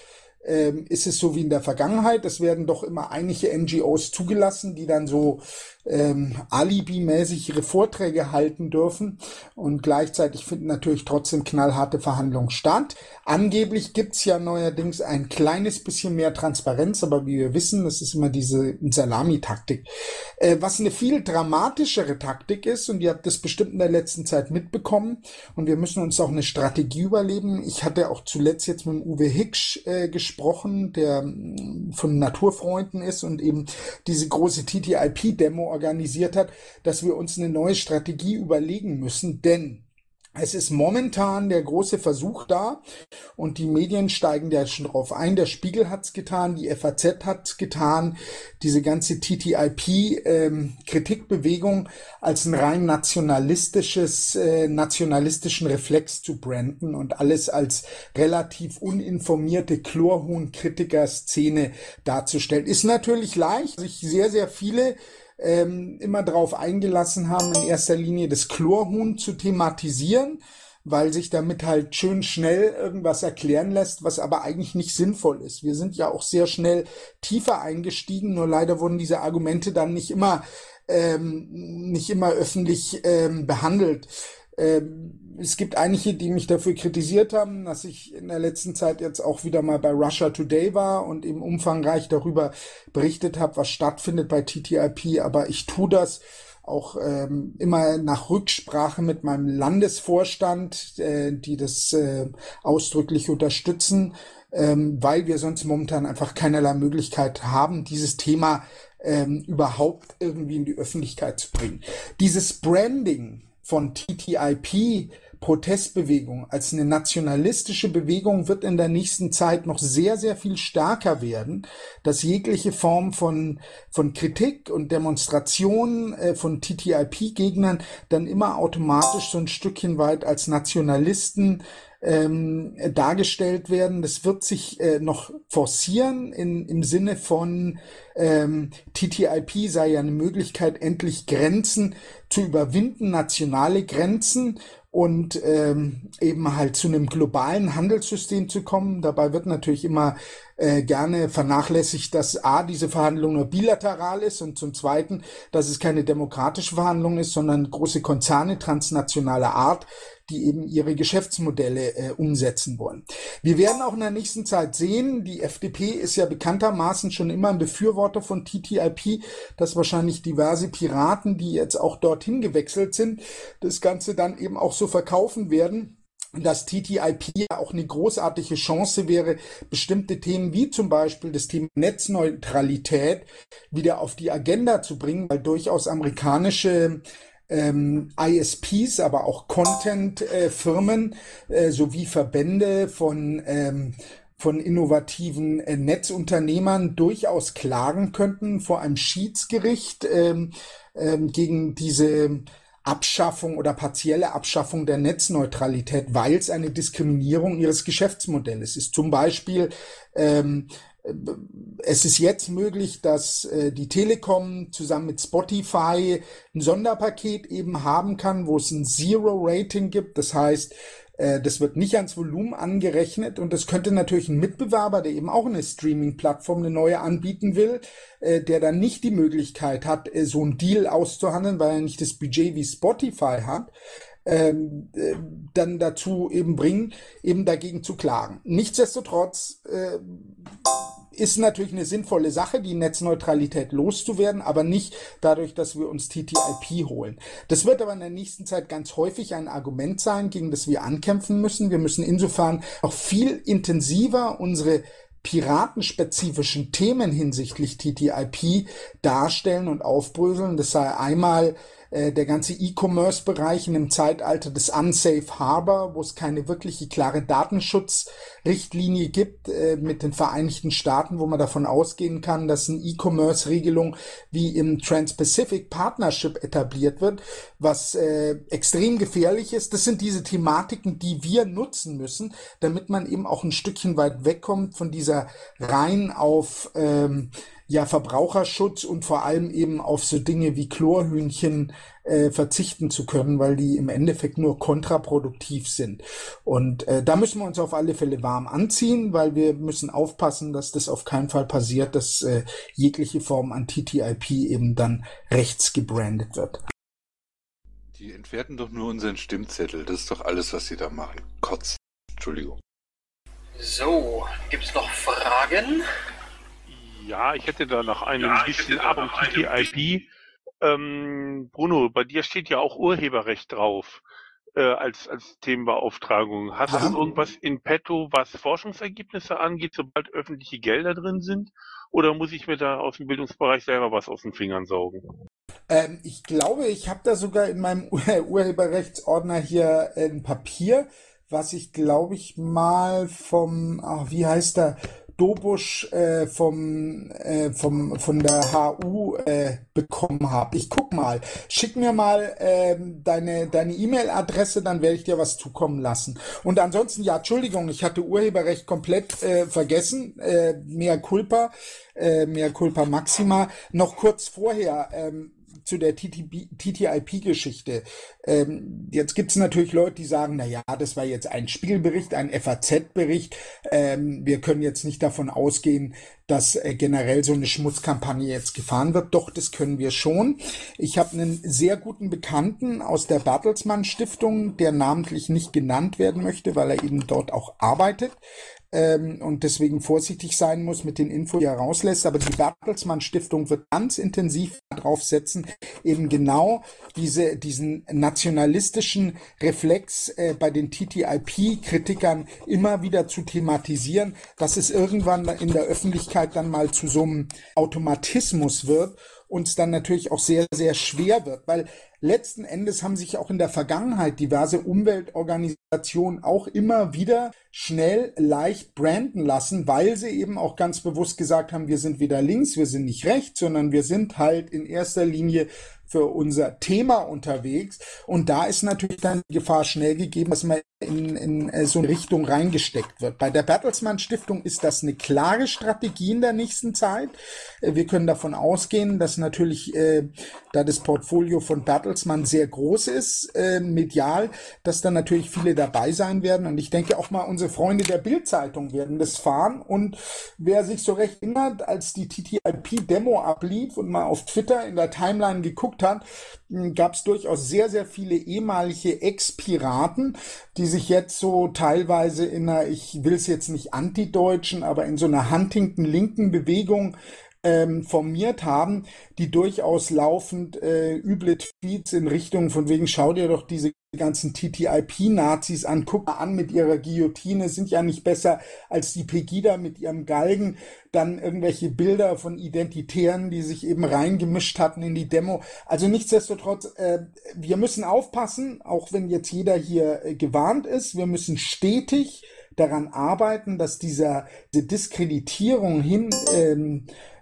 ist es so wie in der Vergangenheit, es werden doch immer einige NGOs zugelassen, die dann so alibi-mäßig ihre Vorträge halten dürfen, und gleichzeitig finden natürlich trotzdem knallharte Verhandlungen statt. Angeblich gibt's ja neuerdings ein kleines bisschen mehr Transparenz, aber wie wir wissen, das ist immer diese Salami-Taktik. Was eine viel dramatischere Taktik ist, und ihr habt das bestimmt in der letzten Zeit mitbekommen, und wir müssen uns auch eine Strategie überlegen. Ich hatte auch zuletzt jetzt mit Uwe Hicksch gesprochen, der von Naturfreunden ist und eben diese große TTIP-Demo organisiert hat, dass wir uns eine neue Strategie überlegen müssen, denn es ist momentan der große Versuch da, und die Medien steigen da schon drauf ein. Der Spiegel hat's getan, die FAZ hat's getan, diese ganze TTIP-Kritikbewegung als ein rein nationalistischen Reflex zu branden und alles als relativ uninformierte Chlorhuhn-Kritiker-Szene darzustellen. Ist natürlich leicht, sich sehr, sehr viele immer darauf eingelassen haben, in erster Linie das Chlorhuhn zu thematisieren, weil sich damit halt schön schnell irgendwas erklären lässt, was aber eigentlich nicht sinnvoll ist. Wir sind ja auch sehr schnell tiefer eingestiegen, nur leider wurden diese Argumente dann nicht immer öffentlich behandelt. Es gibt einige, die mich dafür kritisiert haben, dass ich in der letzten Zeit jetzt auch wieder mal bei Russia Today war und eben umfangreich darüber berichtet habe, was stattfindet bei TTIP, aber ich tue das auch immer nach Rücksprache mit meinem Landesvorstand, die das ausdrücklich unterstützen, weil wir sonst momentan einfach keinerlei Möglichkeit haben, dieses Thema überhaupt irgendwie in die Öffentlichkeit zu bringen. Dieses Branding von TTIP-Protestbewegung als eine nationalistische Bewegung wird in der nächsten Zeit noch sehr, sehr viel stärker werden, dass jegliche Form von Kritik und Demonstrationen von TTIP-Gegnern dann immer automatisch so ein Stückchen weit als Nationalisten dargestellt werden. Das wird sich noch forcieren im Sinne von TTIP sei ja eine Möglichkeit, endlich Grenzen zu überwinden, nationale Grenzen, und eben halt zu einem globalen Handelssystem zu kommen. Dabei wird natürlich immer gerne vernachlässigt, dass a, diese Verhandlung nur bilateral ist, und zum Zweiten, dass es keine demokratische Verhandlung ist, sondern große Konzerne transnationaler Art, die eben ihre Geschäftsmodelle umsetzen wollen. Wir werden auch in der nächsten Zeit sehen, die FDP ist ja bekanntermaßen schon immer ein Befürworter von TTIP, dass wahrscheinlich diverse Piraten, die jetzt auch dorthin gewechselt sind, das Ganze dann eben auch so verkaufen werden, dass TTIP ja auch eine großartige Chance wäre, bestimmte Themen wie zum Beispiel das Thema Netzneutralität wieder auf die Agenda zu bringen, weil durchaus amerikanische ISPs, aber auch Content-Firmen sowie Verbände von innovativen Netzunternehmern durchaus klagen könnten vor einem Schiedsgericht gegen diese Abschaffung oder partielle Abschaffung der Netzneutralität, weil es eine Diskriminierung ihres Geschäftsmodells ist. Zum Beispiel es ist jetzt möglich, dass die Telekom zusammen mit Spotify ein Sonderpaket eben haben kann, wo es ein Zero-Rating gibt. Das heißt, das wird nicht ans Volumen angerechnet, und das könnte natürlich ein Mitbewerber, der eben auch eine Streaming-Plattform, eine neue anbieten will, der dann nicht die Möglichkeit hat, so einen Deal auszuhandeln, weil er nicht das Budget wie Spotify hat, dann dazu eben bringen, eben dagegen zu klagen. Nichtsdestotrotz ist natürlich eine sinnvolle Sache, die Netzneutralität loszuwerden, aber nicht dadurch, dass wir uns TTIP holen. Das wird aber in der nächsten Zeit ganz häufig ein Argument sein, gegen das wir ankämpfen müssen. Wir müssen insofern auch viel intensiver unsere piratenspezifischen Themen hinsichtlich TTIP darstellen und aufbröseln. Das sei einmal der ganze E-Commerce-Bereich in einem Zeitalter des Unsafe Harbor, wo es keine wirkliche klare Datenschutzrichtlinie gibt mit den Vereinigten Staaten, wo man davon ausgehen kann, dass eine E-Commerce-Regelung wie im Trans-Pacific Partnership etabliert wird, was extrem gefährlich ist. Das sind diese Thematiken, die wir nutzen müssen, damit man eben auch ein Stückchen weit wegkommt von dieser rein auf Verbraucherschutz und vor allem eben auf so Dinge wie Chlorhühnchen verzichten zu können, weil die im Endeffekt nur kontraproduktiv sind. Und da müssen wir uns auf alle Fälle warm anziehen, weil wir müssen aufpassen, dass das auf keinen Fall passiert, dass jegliche Form an TTIP eben dann rechts gebrandet wird. Die entwerten doch nur unseren Stimmzettel. Das ist doch alles, was sie da machen. Kotz. Entschuldigung. So, gibt's noch Fragen? Ja, ich hätte da noch einen bisschen ab und TTIP. Bruno, bei dir steht ja auch Urheberrecht drauf als Themenbeauftragung. Hast du irgendwas in petto, was Forschungsergebnisse angeht, sobald öffentliche Gelder drin sind? Oder muss ich mir da aus dem Bildungsbereich selber was aus den Fingern saugen? Ich glaube, ich habe da sogar in meinem Urheberrechtsordner hier ein Papier, was ich glaube ich mal vom, Dobusch von der HU bekommen habe. Ich guck mal. Schick mir mal deine E-Mail-Adresse, dann werde ich dir was zukommen lassen. Und ansonsten, ja, Entschuldigung, ich hatte Urheberrecht komplett vergessen. Mea culpa maxima. Noch kurz vorher zu der TTIP-Geschichte. Jetzt gibt's natürlich Leute, die sagen, na ja, das war jetzt ein Spiegelbericht, ein FAZ-Bericht. Wir können jetzt nicht davon ausgehen, dass generell so eine Schmutzkampagne jetzt gefahren wird. Doch, das können wir schon. Ich habe einen sehr guten Bekannten aus der Bertelsmann-Stiftung, der namentlich nicht genannt werden möchte, weil er eben dort auch arbeitet. Und deswegen vorsichtig sein muss mit den Infos, die er rauslässt. Aber die Bertelsmann-Stiftung wird ganz intensiv darauf setzen, eben genau diesen nationalistischen Reflex bei den TTIP-Kritikern immer wieder zu thematisieren, dass es irgendwann in der Öffentlichkeit dann mal zu so einem Automatismus wird und es dann natürlich auch sehr, sehr schwer wird, weil letzten Endes haben sich auch in der Vergangenheit diverse Umweltorganisationen auch immer wieder schnell, leicht branden lassen, weil sie eben auch ganz bewusst gesagt haben, wir sind weder links, wir sind nicht rechts, sondern wir sind halt in erster Linie für unser Thema unterwegs. Und da ist natürlich dann die Gefahr schnell gegeben, dass man in so eine Richtung reingesteckt wird. Bei der Bertelsmann Stiftung ist das eine klare Strategie in der nächsten Zeit. Wir können davon ausgehen, dass natürlich, da das Portfolio von Bertelsmann sehr groß ist, medial, dass dann natürlich viele dabei sein werden. Und ich denke auch mal, unsere Freunde der Bild-Zeitung werden das fahren. Und wer sich so recht erinnert, als die TTIP-Demo ablief und mal auf Twitter in der Timeline geguckt hat, gab es durchaus sehr, sehr viele ehemalige Ex-Piraten, die sich jetzt so teilweise in einer, ich will es jetzt nicht antideutschen, aber in so einer Huntington-linken Bewegung formiert haben, die durchaus laufend üble Tweets in Richtung von wegen, schau dir doch diese ganzen TTIP-Nazis an, guck mal an mit ihrer Guillotine, sind ja nicht besser als die Pegida mit ihrem Galgen, dann irgendwelche Bilder von Identitären, die sich eben reingemischt hatten in die Demo. Also nichtsdestotrotz, wir müssen aufpassen, auch wenn jetzt jeder hier gewarnt ist, wir müssen stetig daran arbeiten, dass diese Diskreditierung hin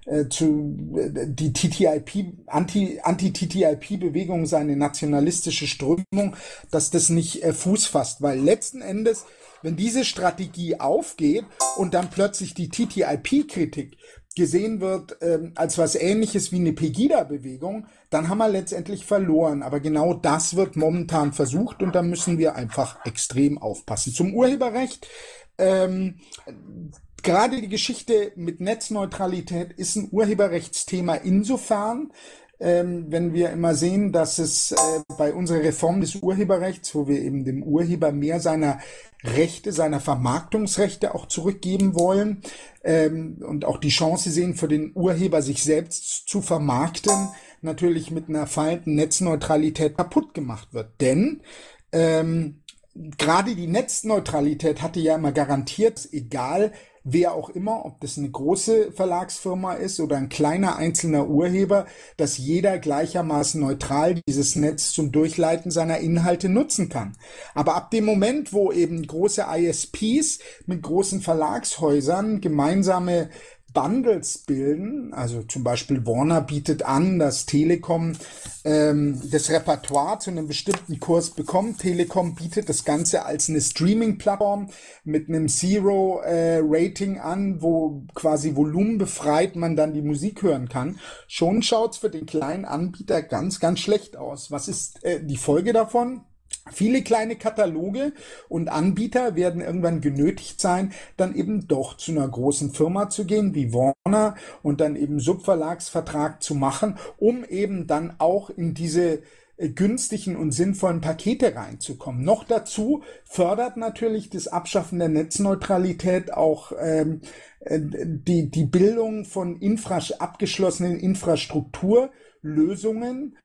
die TTIP, Anti-TTIP-Bewegung, seine nationalistische Strömung, dass das nicht Fuß fasst, weil letzten Endes, wenn diese Strategie aufgeht und dann plötzlich die TTIP-Kritik gesehen wird als was Ähnliches wie eine Pegida-Bewegung, dann haben wir letztendlich verloren. Aber genau das wird momentan versucht und da müssen wir einfach extrem aufpassen. Zum Urheberrecht, gerade die Geschichte mit Netzneutralität ist ein Urheberrechtsthema insofern, wenn wir immer sehen, dass es bei unserer Reform des Urheberrechts, wo wir eben dem Urheber mehr seiner Rechte, seiner Vermarktungsrechte auch zurückgeben wollen und auch die Chance sehen, für den Urheber sich selbst zu vermarkten, natürlich mit einer falschen Netzneutralität kaputt gemacht wird. Denn gerade die Netzneutralität hatte ja immer garantiert, egal wer auch immer, ob das eine große Verlagsfirma ist oder ein kleiner einzelner Urheber, dass jeder gleichermaßen neutral dieses Netz zum Durchleiten seiner Inhalte nutzen kann. Aber ab dem Moment, wo eben große ISPs mit großen Verlagshäusern gemeinsame Bundles bilden, also zum Beispiel Warner bietet an, dass Telekom das Repertoire zu einem bestimmten Kurs bekommt. Telekom bietet das Ganze als eine Streaming-Plattform mit einem Zero-Rating an, wo quasi volumenbefreit man dann die Musik hören kann. Schon schaut's für den kleinen Anbieter ganz, ganz schlecht aus. Was ist die Folge davon? Viele kleine Kataloge und Anbieter werden irgendwann genötigt sein, dann eben doch zu einer großen Firma zu gehen, wie Warner, und dann eben Subverlagsvertrag zu machen, um eben dann auch in diese günstigen und sinnvollen Pakete reinzukommen. Noch dazu fördert natürlich das Abschaffen der Netzneutralität auch die Bildung von abgeschlossenen Infrastrukturlösungen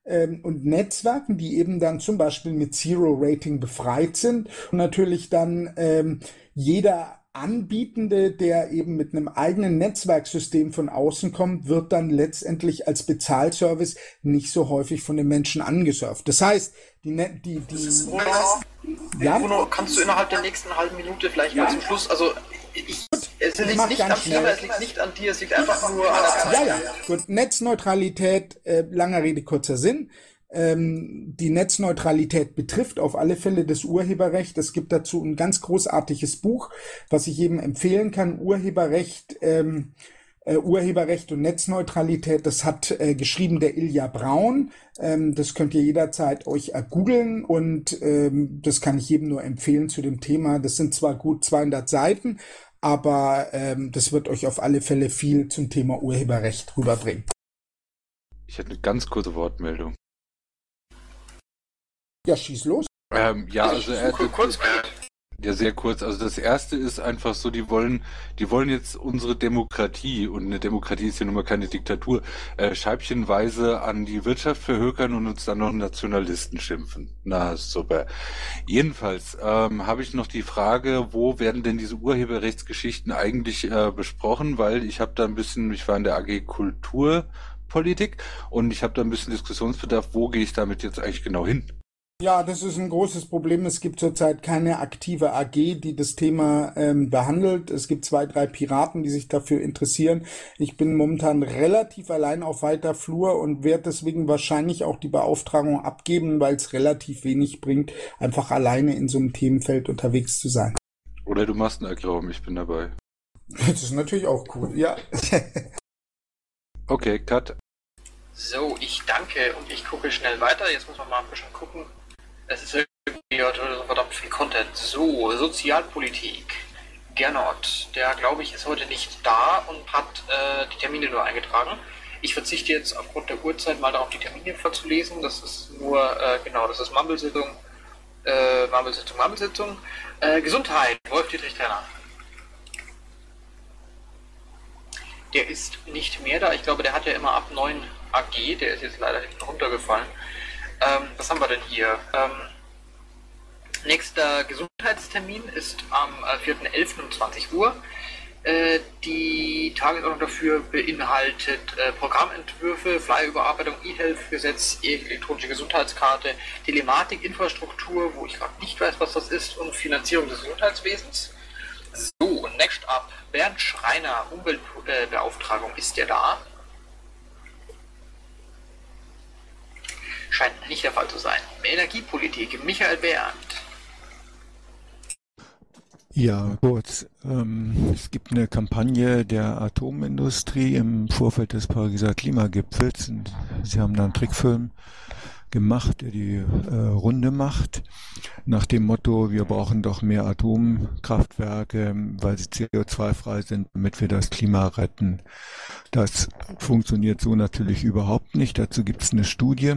und Netzwerken, die eben dann zum Beispiel mit Zero-Rating befreit sind. Und natürlich dann jeder Anbietende, der eben mit einem eigenen Netzwerksystem von außen kommt, wird dann letztendlich als Bezahlservice nicht so häufig von den Menschen angesurft. Das heißt, Bruno, kannst du innerhalb der nächsten halben Minute vielleicht mal zum Schluss, also es liegt nicht an dir, es liegt einfach nur an der Zeit. Ja, gut, Netzneutralität, langer Rede, kurzer Sinn. Die Netzneutralität betrifft auf alle Fälle das Urheberrecht. Es gibt dazu ein ganz großartiges Buch, was ich eben empfehlen kann, Urheberrecht und Netzneutralität. Das hat geschrieben der Ilja Braun. Das könnt ihr jederzeit euch googeln und das kann ich jedem nur empfehlen zu dem Thema. Das sind zwar gut 200 Seiten, aber das wird euch auf alle Fälle viel zum Thema Urheberrecht rüberbringen. Ich hätte eine ganz kurze Wortmeldung. Ja, schieß los. Sehr kurz. Also das erste ist einfach so, die wollen jetzt unsere Demokratie, und eine Demokratie ist ja nun mal keine Diktatur, scheibchenweise an die Wirtschaft verhökern und uns dann noch Nationalisten schimpfen. Na, super. Jedenfalls habe ich noch die Frage, wo werden denn diese Urheberrechtsgeschichten eigentlich besprochen? Weil ich war in der AG Kulturpolitik und ich habe da ein bisschen Diskussionsbedarf, wo gehe ich damit jetzt eigentlich genau hin? Ja, das ist ein großes Problem. Es gibt zurzeit keine aktive AG, die das Thema behandelt. Es gibt 2, 3 Piraten, die sich dafür interessieren. Ich bin momentan relativ allein auf weiter Flur und werde deswegen wahrscheinlich auch die Beauftragung abgeben, weil es relativ wenig bringt, einfach alleine in so einem Themenfeld unterwegs zu sein. Oder du machst einen Agrarraum, ich bin dabei. Das ist natürlich auch cool, ja. Okay, cut. So, ich danke und ich gucke schnell weiter. Jetzt muss man mal ein bisschen gucken. Es ist irgendwie verdammt viel Content. So, Sozialpolitik. Gernot, der glaube ich ist heute nicht da und hat die Termine nur eingetragen. Ich verzichte jetzt aufgrund der Uhrzeit mal darauf, die Termine vorzulesen. Das ist nur, das ist Mammelsitzung. Gesundheit, Wolf-Dietrich Renner. Der ist nicht mehr da. Ich glaube, der hat ja immer ab 9 AG. Der ist jetzt leider hinten runtergefallen. Was haben wir denn hier? Nächster Gesundheitstermin ist am 4.11. um 20 Uhr. Die Tagesordnung dafür beinhaltet Programmentwürfe, Flyer-Überarbeitung, E-Health-Gesetz, elektronische Gesundheitskarte, Telematik, Infrastruktur, wo ich gerade nicht weiß, was das ist, und Finanzierung des Gesundheitswesens. So, next up, Bernd Schreiner, Umweltbeauftragung, ist der da? Scheint nicht der Fall zu sein. Energiepolitik, Michael Bernd. Ja, kurz. Es gibt eine Kampagne der Atomindustrie im Vorfeld des Pariser Klimagipfels. Und sie haben da einen Trickfilm gemacht, der die Runde macht, nach dem Motto, wir brauchen doch mehr Atomkraftwerke, weil sie CO2-frei sind, damit wir das Klima retten. Das funktioniert so natürlich überhaupt nicht. Dazu gibt es eine Studie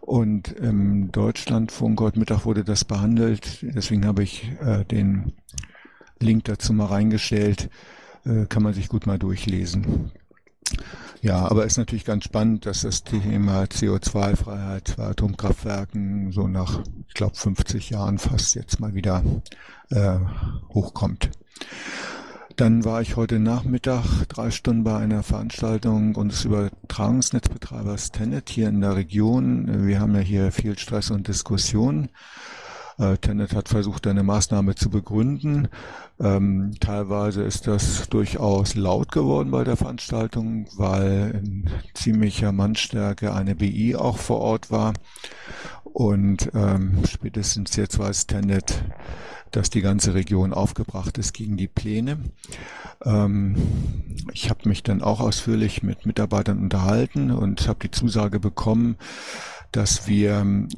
und im Deutschlandfunk heute Mittag wurde das behandelt. Deswegen habe ich den Link dazu mal reingestellt. Kann man sich gut mal durchlesen. Ja, aber ist natürlich ganz spannend, dass das Thema CO2-Freiheit bei Atomkraftwerken so nach, ich glaube, 50 Jahren fast jetzt mal wieder hochkommt. Dann war ich heute Nachmittag 3 Stunden bei einer Veranstaltung unseres Übertragungsnetzbetreibers Tennet hier in der Region. Wir haben ja hier viel Stress und Diskussion. Tennet hat versucht, eine Maßnahme zu begründen. Teilweise ist das durchaus laut geworden bei der Veranstaltung, weil in ziemlicher Mannstärke eine BI auch vor Ort war. Und spätestens jetzt weiß Tennet, dass die ganze Region aufgebracht ist gegen die Pläne. Ich habe mich dann auch ausführlich mit Mitarbeitern unterhalten und habe die Zusage bekommen, dass wir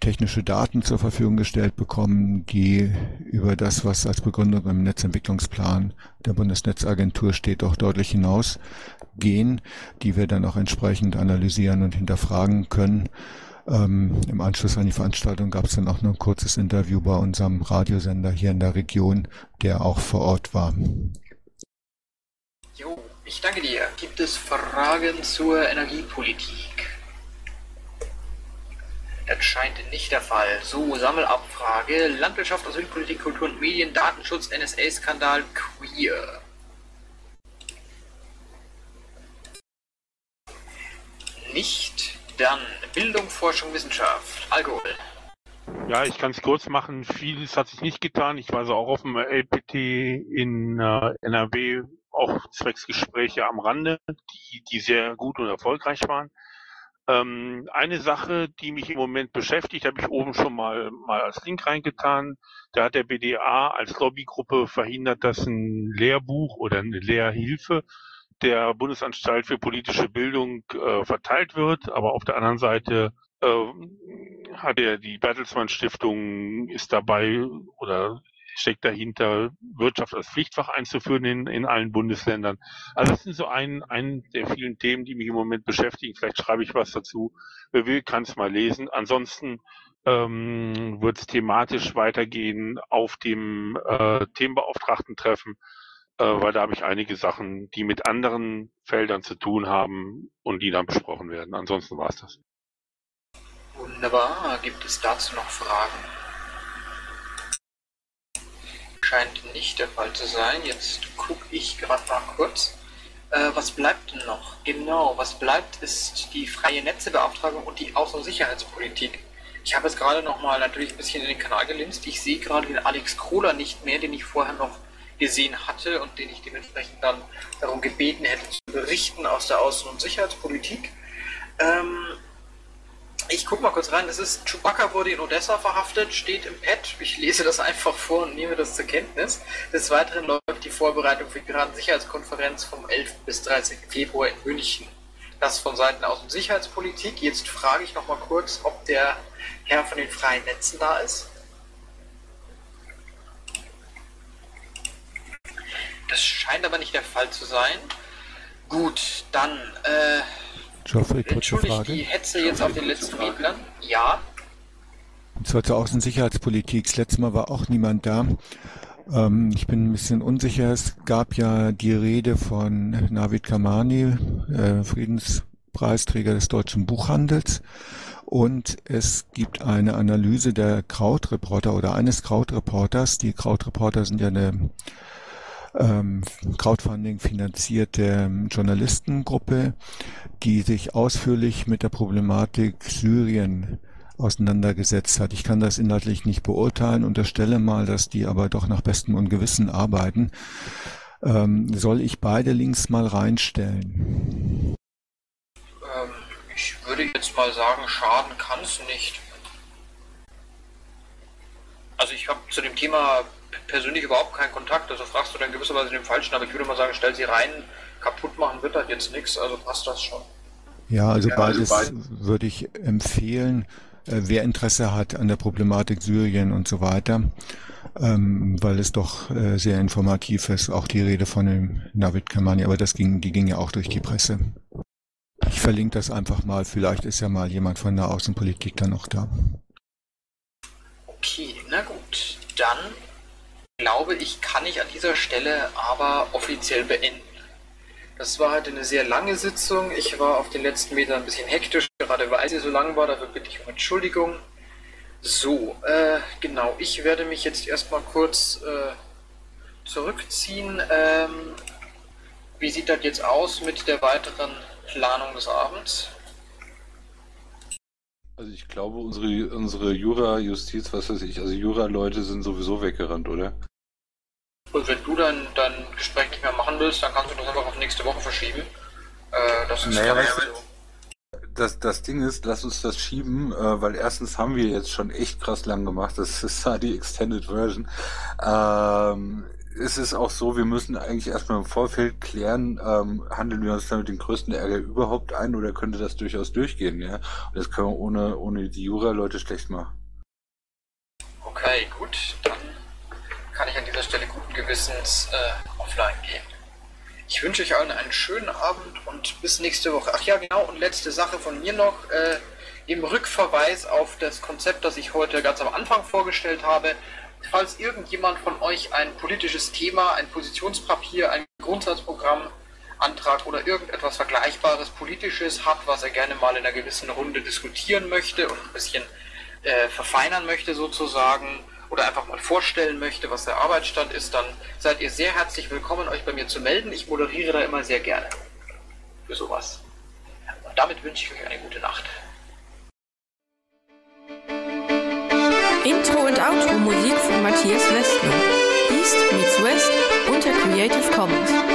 technische Daten zur Verfügung gestellt bekommen, die über das, was als Begründung im Netzentwicklungsplan der Bundesnetzagentur steht, auch deutlich hinausgehen, die wir dann auch entsprechend analysieren und hinterfragen können. Im Anschluss an die Veranstaltung gab es dann auch noch ein kurzes Interview bei unserem Radiosender hier in der Region, der auch vor Ort war. Jo, ich danke dir. Gibt es Fragen zur Energiepolitik? Das scheint nicht der Fall. So, Sammelabfrage, Landwirtschaft, Asylpolitik, Kultur und Medien, Datenschutz, NSA-Skandal, Queer. Nicht? Dann Bildung, Forschung, Wissenschaft, Alkohol. Ja, ich kann es kurz machen. Vieles hat sich nicht getan. Ich weise auch auf dem LPT in NRW auch zwecks Gespräche am Rande, die sehr gut und erfolgreich waren. Eine Sache, die mich im Moment beschäftigt, habe ich oben schon mal als Link reingetan. Da hat der BDA als Lobbygruppe verhindert, dass ein Lehrbuch oder eine Lehrhilfe der Bundesanstalt für politische Bildung verteilt wird. Aber auf der anderen Seite hat die Bertelsmann Stiftung ist dabei oder steckt dahinter, Wirtschaft als Pflichtfach einzuführen in allen Bundesländern. Also das sind so ein der vielen Themen, die mich im Moment beschäftigen. Vielleicht schreibe ich was dazu. Wer will, kann es mal lesen. Ansonsten wird es thematisch weitergehen auf dem Themenbeauftragten-Treffen, weil da habe ich einige Sachen, die mit anderen Feldern zu tun haben und die dann besprochen werden. Ansonsten war es das. Wunderbar. Gibt es dazu noch Fragen? Scheint nicht der Fall zu sein. Jetzt gucke ich gerade mal kurz. Was bleibt denn noch? Genau, was bleibt ist die freie Netzebeauftragung und die Außen- und Sicherheitspolitik. Ich habe jetzt gerade nochmal natürlich ein bisschen in den Kanal gelinst. Ich sehe gerade den Alex Kohler nicht mehr, den ich vorher noch gesehen hatte und den ich dementsprechend dann darum gebeten hätte zu berichten aus der Außen- und Sicherheitspolitik. Ich gucke mal kurz rein, das ist, Chewbacca wurde in Odessa verhaftet, steht im Pad. Ich lese das einfach vor und nehme das zur Kenntnis. Des Weiteren läuft die Vorbereitung für die Piraten-Sicherheitskonferenz vom 11. bis 13. Februar in München. Das von Seiten Außen- und Sicherheitspolitik. Jetzt frage ich nochmal kurz, ob der Herr von den freien Netzen da ist. Das scheint aber nicht der Fall zu sein. Gut, dann... Jeffrey, kurze Frage. Die Hetze jetzt auf den letzten Meter. Ja. Und zwar zur Außensicherheitspolitik. Das letzte Mal war auch niemand da. Ich bin ein bisschen unsicher. Es gab ja die Rede von Navid Kamani, Friedenspreisträger des deutschen Buchhandels. Und es gibt eine Analyse der Krautreporter oder eines Krautreporters. Die Krautreporter sind ja eine Crowdfunding finanzierte Journalistengruppe, die sich ausführlich mit der Problematik Syrien auseinandergesetzt hat. Ich kann das inhaltlich nicht beurteilen, unterstelle mal, dass die aber doch nach bestem und Gewissen arbeiten. Soll ich beide Links mal reinstellen? Ich würde jetzt mal sagen, schaden kann es nicht. Also ich habe zu dem Thema persönlich überhaupt keinen Kontakt, also fragst du dann gewisserweise den Falschen, aber ich würde mal sagen, stell sie rein, kaputt machen wird das jetzt nichts, also passt das schon. Ja, also beides würde ich empfehlen, wer Interesse hat an der Problematik Syrien und so weiter, weil es doch sehr informativ ist. Auch die Rede von dem Navid Kermani, aber die ging ja auch durch die Presse. Ich verlinke das einfach mal, vielleicht ist ja mal jemand von der Außenpolitik dann noch da. Okay, na gut, dann glaube ich, kann ich an dieser Stelle aber offiziell beenden. Das war halt eine sehr lange Sitzung, ich war auf den letzten Metern ein bisschen hektisch, gerade weil sie so lang war, dafür bitte ich um Entschuldigung. So, genau, ich werde mich jetzt erstmal kurz zurückziehen. Wie sieht das jetzt aus mit der weiteren Planung des Abends? Also ich glaube, unsere Jura-Justiz, was weiß ich, also Jura-Leute sind sowieso weggerannt, oder? Und wenn du dann dein Gespräch nicht mehr machen willst, dann kannst du das einfach auf nächste Woche verschieben. Das ist naja, so. Das Ding ist, lass uns das schieben, weil erstens haben wir jetzt schon echt krass lang gemacht. Das ist die Extended Version. Es ist auch so, wir müssen eigentlich erstmal im Vorfeld klären, handeln wir uns damit den größten Ärger überhaupt ein oder könnte das durchaus durchgehen, ja? Und das können wir ohne die Jura-Leute schlecht machen. Okay, gut, dann kann ich an dieser Stelle guten Gewissens offline gehen. Ich wünsche euch allen einen schönen Abend und bis nächste Woche. Ach ja, genau, und letzte Sache von mir noch, im Rückverweis auf das Konzept, das ich heute ganz am Anfang vorgestellt habe. Falls irgendjemand von euch ein politisches Thema, ein Positionspapier, ein Grundsatzprogramm, Antrag oder irgendetwas Vergleichbares Politisches hat, was er gerne mal in einer gewissen Runde diskutieren möchte und ein bisschen verfeinern möchte sozusagen oder einfach mal vorstellen möchte, was der Arbeitsstand ist, dann seid ihr sehr herzlich willkommen, euch bei mir zu melden. Ich moderiere da immer sehr gerne für sowas. Und damit wünsche ich euch eine gute Nacht. Intro und Outro Musik von Matthias Westner. East meets West unter Creative Commons.